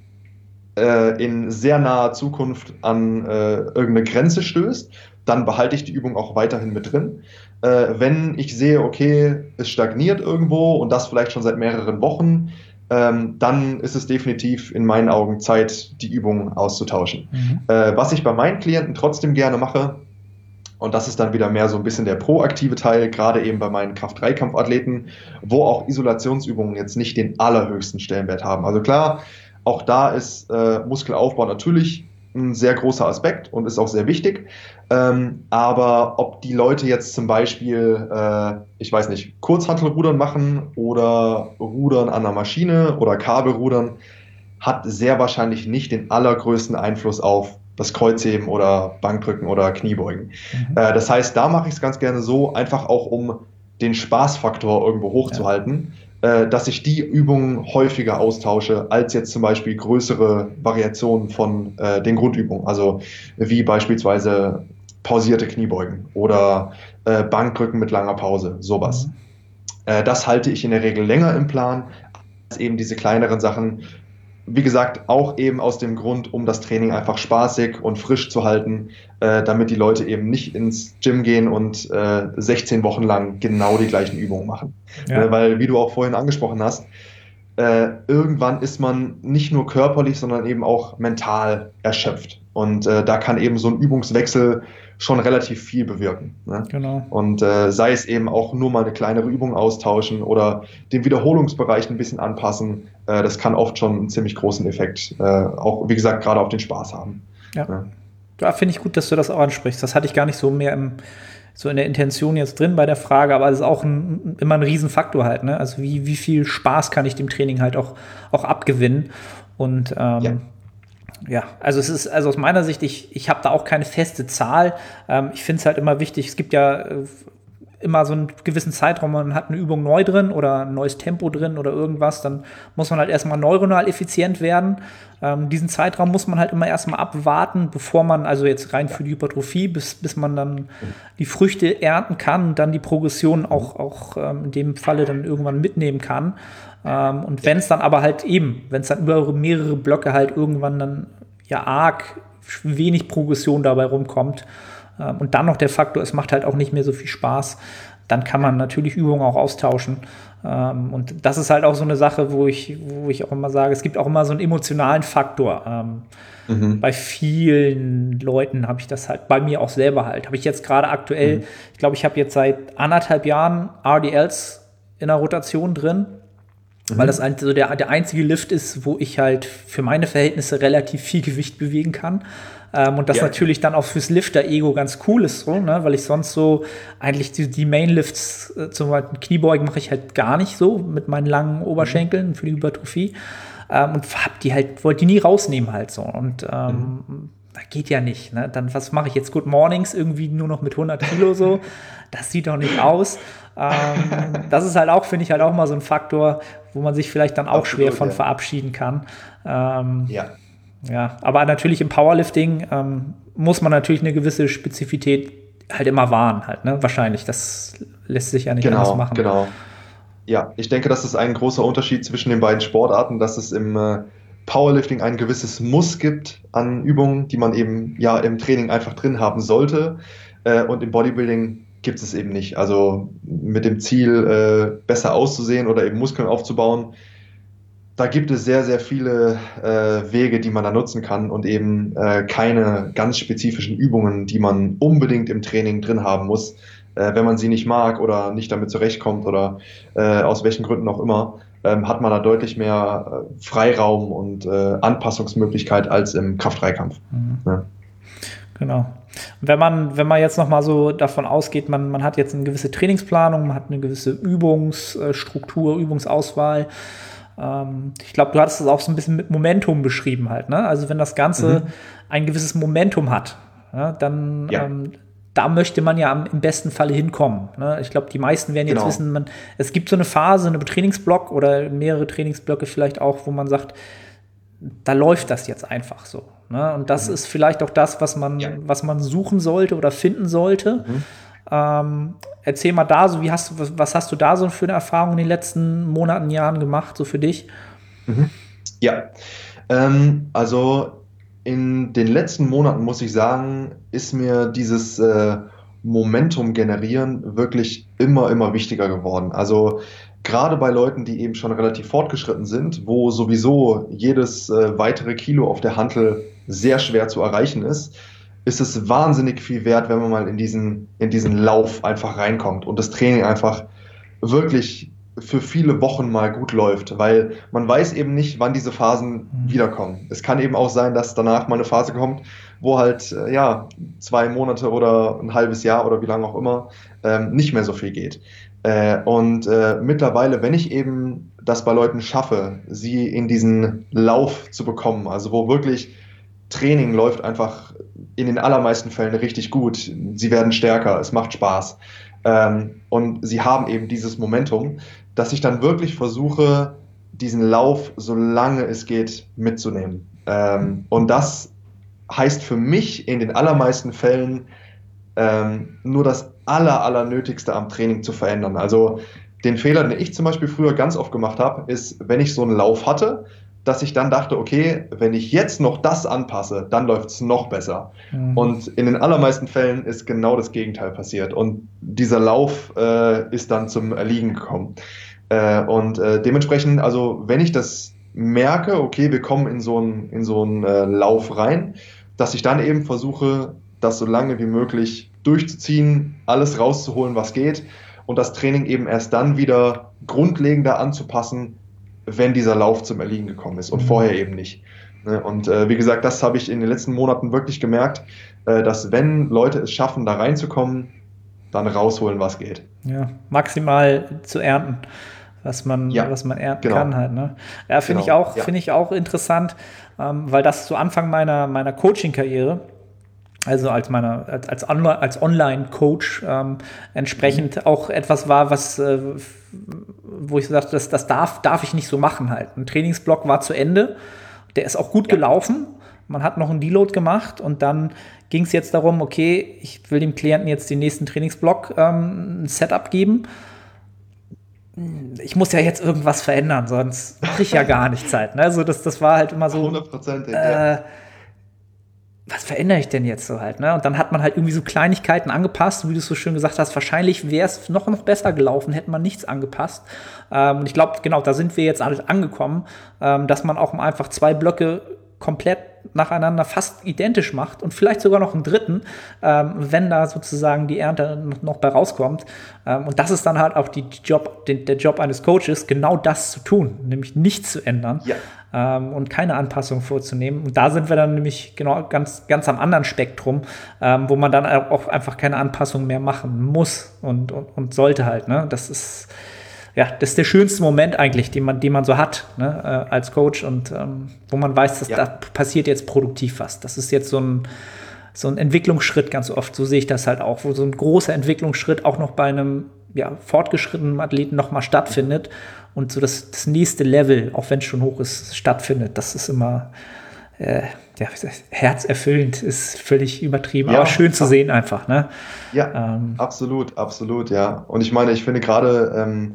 äh, in sehr naher Zukunft an äh, irgendeine Grenze stößt, dann behalte ich die Übung auch weiterhin mit drin. Äh, wenn ich sehe, okay, es stagniert irgendwo und das vielleicht schon seit mehreren Wochen, Ähm, dann ist es definitiv in meinen Augen Zeit, die Übungen auszutauschen. Mhm. Äh, was ich bei meinen Klienten trotzdem gerne mache, und das ist dann wieder mehr so ein bisschen der proaktive Teil, gerade eben bei meinen Kraft-Dreikampf-Athleten, wo auch Isolationsübungen jetzt nicht den allerhöchsten Stellenwert haben. Also klar, auch da ist äh, Muskelaufbau natürlich ein sehr großer Aspekt und ist auch sehr wichtig. Ähm, aber ob die Leute jetzt zum Beispiel, äh, ich weiß nicht, Kurzhantelrudern machen oder Rudern an der Maschine oder Kabelrudern, hat sehr wahrscheinlich nicht den allergrößten Einfluss auf das Kreuzheben oder Bankdrücken oder Kniebeugen. Mhm. Äh, das heißt, da mache ich es ganz gerne so, einfach auch um den Spaßfaktor irgendwo hochzuhalten, ja. äh, dass ich die Übungen häufiger austausche, als jetzt zum Beispiel größere Variationen von äh, den Grundübungen, also wie beispielsweise pausierte Kniebeugen oder äh, Bankdrücken mit langer Pause, sowas. Mhm. Äh, das halte ich in der Regel länger im Plan, als eben diese kleineren Sachen. Wie gesagt, auch eben aus dem Grund, um das Training einfach spaßig und frisch zu halten, äh, damit die Leute eben nicht ins Gym gehen und äh, sechzehn Wochen lang genau die gleichen Übungen machen. Ja. Äh, weil, wie du auch vorhin angesprochen hast, äh, irgendwann ist man nicht nur körperlich, sondern eben auch mental erschöpft. Und äh, da kann eben so ein Übungswechsel schon relativ viel bewirken. Ne? Genau. Und äh, sei es eben auch nur mal eine kleinere Übung austauschen oder den Wiederholungsbereich ein bisschen anpassen, äh, das kann oft schon einen ziemlich großen Effekt, äh, auch wie gesagt, gerade auf den Spaß haben. Ja, ne? Ja, finde ich gut, dass du das auch ansprichst. Das hatte ich gar nicht so mehr im, so in der Intention jetzt drin bei der Frage, aber es ist auch ein, immer ein Riesenfaktor halt. Ne? Also wie, wie viel Spaß kann ich dem Training halt auch, auch abgewinnen? Und ähm, ja. Ja, also es ist, also aus meiner Sicht, ich, ich habe da auch keine feste Zahl. Ähm, ich finde es halt immer wichtig, es gibt ja äh, immer so einen gewissen Zeitraum, man hat eine Übung neu drin oder ein neues Tempo drin oder irgendwas, dann muss man halt erstmal neuronal effizient werden. Ähm, diesen Zeitraum muss man halt immer erstmal abwarten, bevor man, also jetzt rein für die Hypertrophie, bis, bis man dann die Früchte ernten kann und dann die Progression auch, auch ähm, in dem Falle dann irgendwann mitnehmen kann. Ähm, und wenn es dann aber halt eben, wenn es dann über mehrere Blöcke halt irgendwann dann ja arg wenig Progression dabei rumkommt ähm, und dann noch der Faktor, es macht halt auch nicht mehr so viel Spaß, dann kann man natürlich Übungen auch austauschen. Ähm, und das ist halt auch so eine Sache, wo ich, wo ich auch immer sage, es gibt auch immer so einen emotionalen Faktor. Ähm, mhm. Bei vielen Leuten habe ich das halt, bei mir auch selber halt, habe ich jetzt gerade aktuell, mhm. ich glaube, ich habe jetzt seit anderthalb Jahren R D Ls in der Rotation drin. Weil das also der, der einzige Lift ist, wo ich halt für meine Verhältnisse relativ viel Gewicht bewegen kann. Ähm, und das ja. natürlich dann auch fürs Lifter-Ego ganz cool ist, so, ne? Weil ich sonst so eigentlich die, die Mainlifts, äh, zum Beispiel Kniebeugen, mache ich halt gar nicht so mit meinen langen Oberschenkeln mhm. für die Hypertrophie. Ähm, und hab die halt, wollte die nie rausnehmen halt so. Und ähm, mhm. das geht ja nicht. Ne? Dann, was mache ich jetzt? Good Mornings irgendwie nur noch mit hundert Kilo so. Das sieht doch nicht aus. Ähm, das ist halt auch, finde ich, halt auch mal so ein Faktor, wo man sich vielleicht dann auch Absolut, schwer von ja. verabschieden kann. Ähm, ja. ja. Aber natürlich im Powerlifting ähm, muss man natürlich eine gewisse Spezifität halt immer wahren halt, ne? Wahrscheinlich. Das lässt sich ja nicht genau, anders machen. Genau. Ja, ich denke, das ist ein großer Unterschied zwischen den beiden Sportarten, dass es im äh, Powerlifting ein gewisses Muss gibt an Übungen, die man eben ja im Training einfach drin haben sollte, äh, und im Bodybuilding gibt es eben nicht. Also mit dem Ziel, äh, besser auszusehen oder eben Muskeln aufzubauen, da gibt es sehr, sehr viele äh, Wege, die man da nutzen kann und eben äh, keine ganz spezifischen Übungen, die man unbedingt im Training drin haben muss, äh, wenn man sie nicht mag oder nicht damit zurechtkommt oder äh, aus welchen Gründen auch immer. Hat man da deutlich mehr Freiraum und äh, Anpassungsmöglichkeit als im Kraft-drei-Kampf. Mhm. Ja. Genau. Wenn man, wenn man jetzt noch mal so davon ausgeht, man, man hat jetzt eine gewisse Trainingsplanung, man hat eine gewisse Übungsstruktur, Übungsauswahl. Ähm, ich glaube, du hattest das auch so ein bisschen mit Momentum beschrieben halt, ne? Also wenn das Ganze mhm. ein gewisses Momentum hat, ja, dann ja. Ähm, da möchte man ja am, im besten Falle hinkommen. Ne? Ich glaube, die meisten werden jetzt genau. wissen, man, es gibt so eine Phase, einen Trainingsblock oder mehrere Trainingsblöcke vielleicht auch, wo man sagt, da läuft das jetzt einfach so. Ne? Und das mhm. ist vielleicht auch das, was man, ja. was man suchen sollte oder finden sollte. Mhm. Ähm, erzähl mal da, so wie hast du, was hast du da so für eine Erfahrung in den letzten Monaten, Jahren gemacht, so für dich? Mhm. Ja, ähm, also in den letzten Monaten, muss ich sagen, ist mir dieses äh, Momentum generieren wirklich immer, immer wichtiger geworden. Also gerade bei Leuten, die eben schon relativ fortgeschritten sind, wo sowieso jedes äh, weitere Kilo auf der Hantel sehr schwer zu erreichen ist, ist es wahnsinnig viel wert, wenn man mal in diesen, in diesen Lauf einfach reinkommt und das Training einfach wirklich für viele Wochen mal gut läuft, weil man weiß eben nicht, wann diese Phasen wiederkommen. Es kann eben auch sein, dass danach mal eine Phase kommt, wo halt ja zwei Monate oder ein halbes Jahr oder wie lange auch immer ähm, nicht mehr so viel geht. Äh, und äh, mittlerweile, wenn ich eben das bei Leuten schaffe, sie in diesen Lauf zu bekommen, also wo wirklich Training läuft einfach in den allermeisten Fällen richtig gut. Sie werden stärker, es macht Spaß. Ähm, und sie haben eben dieses Momentum, dass ich dann wirklich versuche, diesen Lauf, solange es geht, mitzunehmen. Ähm, und das heißt für mich in den allermeisten Fällen ähm, nur das aller, aller Nötigste am Training zu verändern. Also den Fehler, den ich zum Beispiel früher ganz oft gemacht habe, ist, wenn ich so einen Lauf hatte, dass ich dann dachte, okay, wenn ich jetzt noch das anpasse, dann läuft es noch besser. Mhm. Und in den allermeisten Fällen ist genau das Gegenteil passiert. Und dieser Lauf äh, ist dann zum Erliegen gekommen. Äh, und äh, dementsprechend, also wenn ich das merke, okay, wir kommen in so einen in so einen äh, Lauf rein, dass ich dann eben versuche, das so lange wie möglich durchzuziehen, alles rauszuholen, was geht, und das Training eben erst dann wieder grundlegender anzupassen, wenn dieser Lauf zum Erliegen gekommen ist und mhm. vorher eben nicht. Und äh, wie gesagt, das habe ich in den letzten Monaten wirklich gemerkt, äh, dass wenn Leute es schaffen, da reinzukommen, dann rausholen, was geht. Ja, maximal zu ernten, was man, ja, was man ernten genau. kann halt. Ne? Ja, finde genau. ich auch, ja. finde ich auch interessant, ähm, weil das zu Anfang meiner, meiner Coaching-Karriere, also als meiner als als, Online, als Online-Coach ähm, entsprechend mhm. auch etwas war, was äh, wo ich sagte, das, das darf, darf ich nicht so machen halt. Ein Trainingsblock war zu Ende, der ist auch gut ja. gelaufen, man hat noch einen Deload gemacht und dann ging es jetzt darum, okay, ich will dem Klienten jetzt den nächsten Trainingsblock ähm, ein Setup geben. Ich muss ja jetzt irgendwas verändern, sonst mache ich ja gar nichts halt. Ne? Also das, das war halt immer so hundert Prozent äh, was verändere ich denn jetzt so halt, ne? Und dann hat man halt irgendwie so Kleinigkeiten angepasst, wie du es so schön gesagt hast, wahrscheinlich wäre es noch, noch besser gelaufen, hätte man nichts angepasst. Ähm, und ich glaube, genau, da sind wir jetzt alle angekommen, ähm, dass man auch einfach zwei Blöcke komplett nacheinander fast identisch macht und vielleicht sogar noch einen dritten, ähm, wenn da sozusagen die Ernte noch bei rauskommt. Ähm, und das ist dann halt auch die Job, den, der Job eines Coaches, genau das zu tun, nämlich nichts zu ändern. Ja. Und keine Anpassung vorzunehmen. Und da sind wir dann nämlich genau ganz, ganz am anderen Spektrum, ähm, wo man dann auch einfach keine Anpassung mehr machen muss und, und, und sollte halt. Ne? Das ist ja das ist der schönste Moment eigentlich, den man, den man so hat, ne? äh, als Coach und ähm, wo man weiß, dass ja. da passiert jetzt produktiv was. Das ist jetzt so ein, so ein Entwicklungsschritt ganz oft, so sehe ich das halt auch, wo so ein großer Entwicklungsschritt auch noch bei einem ja, fortgeschrittenen Athleten nochmal stattfindet. Und so das, das nächste Level, auch wenn es schon hoch ist, stattfindet. Das ist immer äh, ja, herzerfüllend, ist völlig übertrieben, ja, aber schön zu sehen einfach. Ne? Ja, ähm. absolut, absolut, ja. Und ich meine, ich finde gerade, ähm,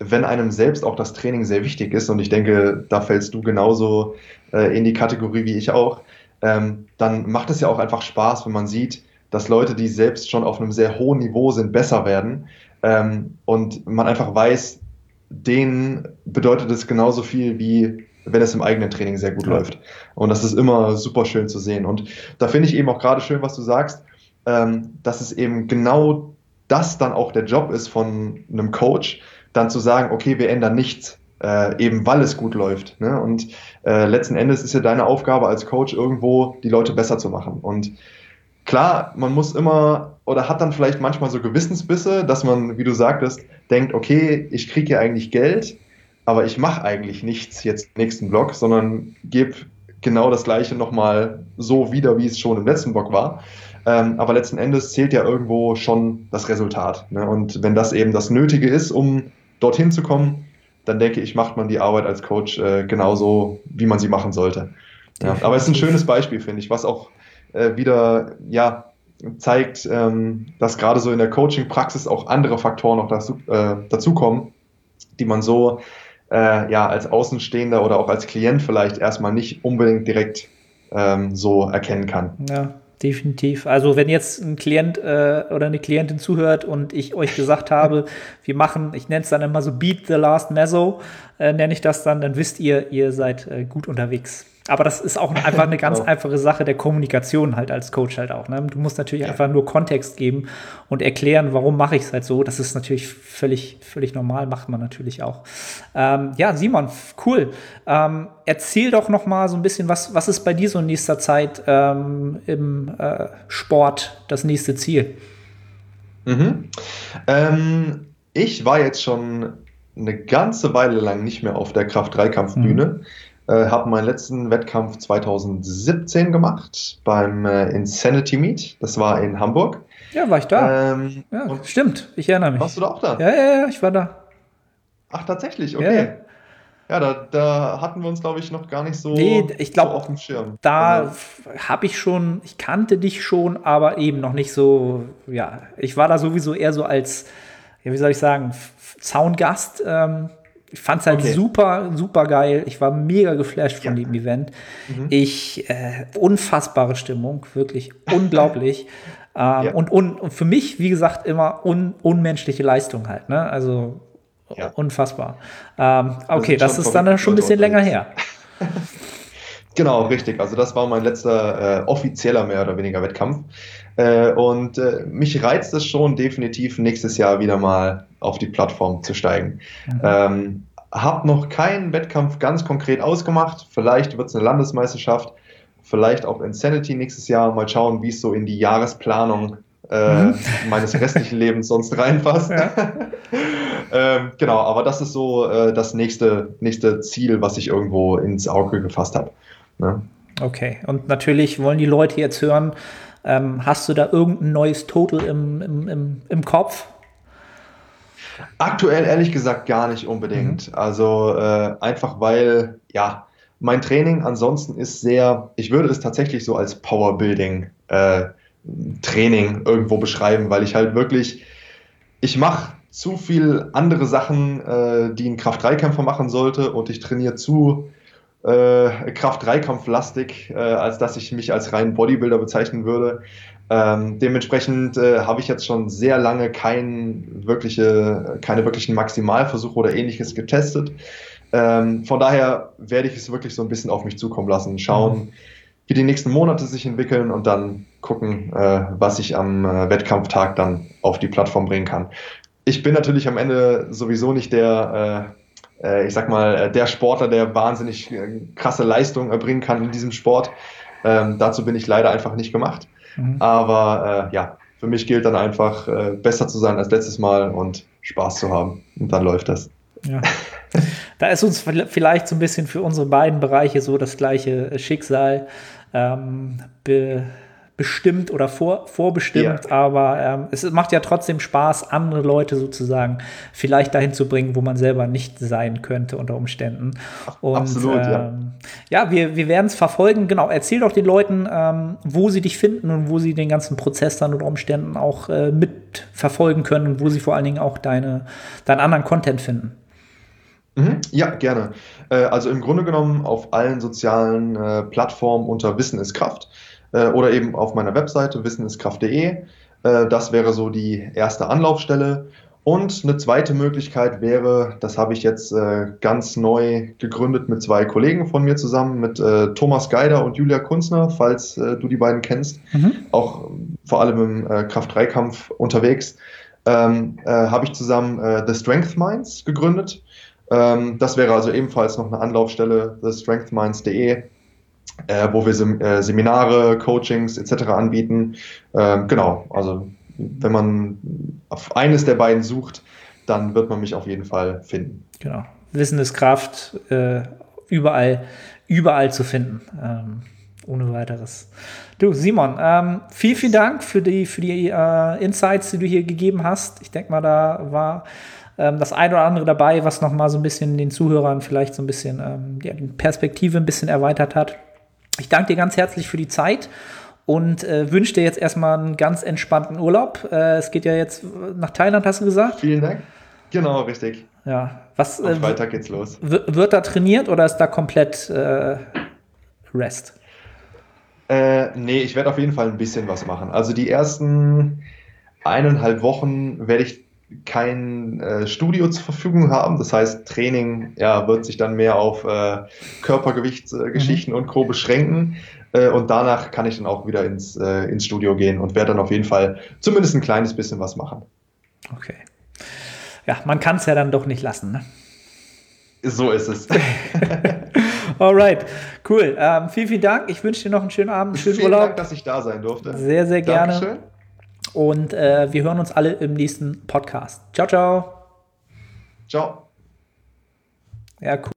wenn einem selbst auch das Training sehr wichtig ist, und ich denke, da fällst du genauso äh, in die Kategorie wie ich auch, ähm, dann macht es ja auch einfach Spaß, wenn man sieht, dass Leute, die selbst schon auf einem sehr hohen Niveau sind, besser werden ähm, und man einfach weiß, denen bedeutet es genauso viel, wie wenn es im eigenen Training sehr gut ja. läuft. Und das ist immer super schön zu sehen. Und da finde ich eben auch gerade schön, was du sagst, ähm, dass es eben genau das dann auch der Job ist von einem Coach, dann zu sagen, okay, wir ändern nichts, äh, eben weil es gut läuft. Ne? Und äh, letzten Endes ist ja deine Aufgabe als Coach irgendwo, die Leute besser zu machen. Und klar, man muss immer oder hat dann vielleicht manchmal so Gewissensbisse, dass man, wie du sagtest, denkt, okay, ich kriege hier eigentlich Geld, aber ich mache eigentlich nichts jetzt im nächsten Block, sondern gebe genau das Gleiche nochmal so wieder, wie es schon im letzten Block war. Ähm, aber letzten Endes zählt ja irgendwo schon das Resultat. Ne? Und wenn das eben das Nötige ist, um dorthin zu kommen, dann denke ich, macht man die Arbeit als Coach äh, genauso, wie man sie machen sollte. Ja, aber es ist ein schönes Beispiel, finde ich, was auch äh, wieder, ja, zeigt, ähm, dass gerade so in der Coaching-Praxis auch andere Faktoren noch dazu, äh, dazukommen, die man so äh, ja, als Außenstehender oder auch als Klient vielleicht erstmal nicht unbedingt direkt ähm, so erkennen kann. Ja, definitiv. Also wenn jetzt ein Klient äh, oder eine Klientin zuhört und ich euch gesagt habe, wir machen, ich nenne es dann immer so Beat the Last Mezzo, äh, nenne ich das dann, dann wisst ihr, ihr seid äh, gut unterwegs. Aber das ist auch einfach eine ganz einfache Sache der Kommunikation halt als Coach halt auch. Ne? Du musst natürlich ja. einfach nur Kontext geben und erklären, warum mache ich es halt so. Das ist natürlich völlig, völlig normal, macht man natürlich auch. Ähm, ja, Simon, cool. Ähm, erzähl doch noch mal so ein bisschen, was, was ist bei dir so in nächster Zeit ähm, im äh, Sport das nächste Ziel? Mhm. Ähm, ich war jetzt schon eine ganze Weile lang nicht mehr auf der Kraft drei Kampfbühne. Mhm. Äh, habe meinen letzten Wettkampf zwanzig siebzehn gemacht beim äh, Insanity Meet. Das war in Hamburg. Ja, war ich da. Ähm, ja, und stimmt, ich erinnere mich. Warst du da auch da? Ja, ja, ja, ich war da. Ach, tatsächlich, okay. Ja, ja. Ja, da, da hatten wir uns, glaube ich, noch gar nicht so, nee, ich glaub, so auf dem Schirm. Da ja. habe ich schon, ich kannte dich schon, aber eben noch nicht so, ja, ich war da sowieso eher so als, ja, wie soll ich sagen, Zaungast. Ähm, ich fand es halt okay. super, super geil. Ich war mega geflasht ja. von dem Event. Mhm. Ich, äh, unfassbare Stimmung, wirklich unglaublich. ähm, ja. und, und, und für mich, wie gesagt, immer un, unmenschliche Leistung halt, ne, also ja. unfassbar. Ähm, okay, das ist dann schon ein bisschen länger her. Genau, richtig. Also das war mein letzter äh, offizieller mehr oder weniger Wettkampf. Äh, und äh, mich reizt es schon definitiv, nächstes Jahr wieder mal auf die Plattform zu steigen. Mhm. Ähm, hab noch keinen Wettkampf ganz konkret ausgemacht. Vielleicht wird es eine Landesmeisterschaft, vielleicht auch Insanity nächstes Jahr. Mal schauen, wie es so in die Jahresplanung äh, mhm. meines restlichen Lebens sonst reinpasst. Ja. Ähm, genau, aber das ist so äh, das nächste, nächste Ziel, was ich irgendwo ins Auge gefasst habe. Ne? Okay, und natürlich wollen die Leute jetzt hören, ähm, hast du da irgendein neues Total im, im, im, im Kopf? Aktuell ehrlich gesagt gar nicht unbedingt. Mhm. Also äh, einfach weil, ja, mein Training ansonsten ist sehr, ich würde es tatsächlich so als Powerbuilding äh, Training irgendwo beschreiben, weil ich halt wirklich, ich mache zu viel andere Sachen, äh, die ein Kraft drei Kämpfer machen sollte, und ich trainiere zu äh, Kraft drei Kampf-lastig, äh, als dass ich mich als reinen Bodybuilder bezeichnen würde. Ähm, dementsprechend äh, habe ich jetzt schon sehr lange kein wirkliche, keine wirklichen Maximalversuche oder ähnliches getestet. Ähm, von daher werde ich es wirklich so ein bisschen auf mich zukommen lassen, schauen, wie die nächsten Monate sich entwickeln, und dann gucken, äh, was ich am äh, Wettkampftag dann auf die Plattform bringen kann. Ich bin natürlich am Ende sowieso nicht der, äh, ich sag mal, der Sportler, der wahnsinnig krasse Leistung erbringen kann in diesem Sport. Ähm, dazu bin ich leider einfach nicht gemacht. Mhm. Aber äh, ja, für mich gilt dann einfach, äh, besser zu sein als letztes Mal und Spaß zu haben. Und dann läuft das. Ja. Da ist uns vielleicht so ein bisschen für unsere beiden Bereiche so das gleiche Schicksal ähm, be- bestimmt oder vor, vorbestimmt, yeah. aber ähm, es macht ja trotzdem Spaß, andere Leute sozusagen vielleicht dahin zu bringen, wo man selber nicht sein könnte unter Umständen. Und, Absolut, ähm, ja. Ja, wir, wir werden es verfolgen. Genau, erzähl doch den Leuten, ähm, wo sie dich finden und wo sie den ganzen Prozess dann unter Umständen auch äh, mitverfolgen können und wo sie vor allen Dingen auch deine, deinen anderen Content finden. Mhm. Ja, gerne. Äh, also im Grunde genommen auf allen sozialen äh, Plattformen unter Wissen ist Kraft. Oder eben auf meiner Webseite wissen ist kraft punkt de. Das wäre so die erste Anlaufstelle. Und eine zweite Möglichkeit wäre, das habe ich jetzt ganz neu gegründet mit zwei Kollegen von mir zusammen, mit Thomas Geider und Julia Kunzner, falls du die beiden kennst, mhm. auch vor allem im Kraft drei Kampf unterwegs, habe ich zusammen The Strength Minds gegründet. Das wäre also ebenfalls noch eine Anlaufstelle, the strength minds punkt de. Äh, wo wir Sem- äh, Seminare, Coachings et cetera anbieten. Ähm, genau, also wenn man auf eines der beiden sucht, dann wird man mich auf jeden Fall finden. Genau, Wissen ist Kraft, äh, überall, überall zu finden, ähm, ohne weiteres. Du, Simon, ähm, vielen, vielen Dank für die, für die äh, Insights, die du hier gegeben hast. Ich denke mal, da war das ein oder andere dabei, was nochmal so ein bisschen den Zuhörern vielleicht so ein bisschen ähm, die Perspektive ein bisschen erweitert hat. Ich danke dir ganz herzlich für die Zeit und äh, wünsche dir jetzt erstmal einen ganz entspannten Urlaub. Äh, es geht ja jetzt nach Thailand, hast du gesagt? Vielen Dank. Genau, richtig. Ja. Was, äh, Am Freitag geht's los. W- wird da trainiert oder ist da komplett äh, Rest? Äh, nee, ich werde auf jeden Fall ein bisschen was machen. Also die ersten eineinhalb Wochen werde ich kein äh, Studio zur Verfügung haben. Das heißt, Training ja, wird sich dann mehr auf äh, Körpergewichtsgeschichten äh, mhm. und Co. beschränken. Äh, und danach kann ich dann auch wieder ins, äh, ins Studio gehen und werde dann auf jeden Fall zumindest ein kleines bisschen was machen. Okay. Ja, man kann es ja dann doch nicht lassen, ne? So ist es. Alright, cool. Ähm, vielen, vielen Dank. Ich wünsche dir noch einen schönen Abend, schönen vielen Urlaub. Vielen Dank, dass ich da sein durfte. Sehr, sehr gerne. Dankeschön. Und äh, wir hören uns alle im nächsten Podcast. Ciao, ciao. Ciao. Ja, cool.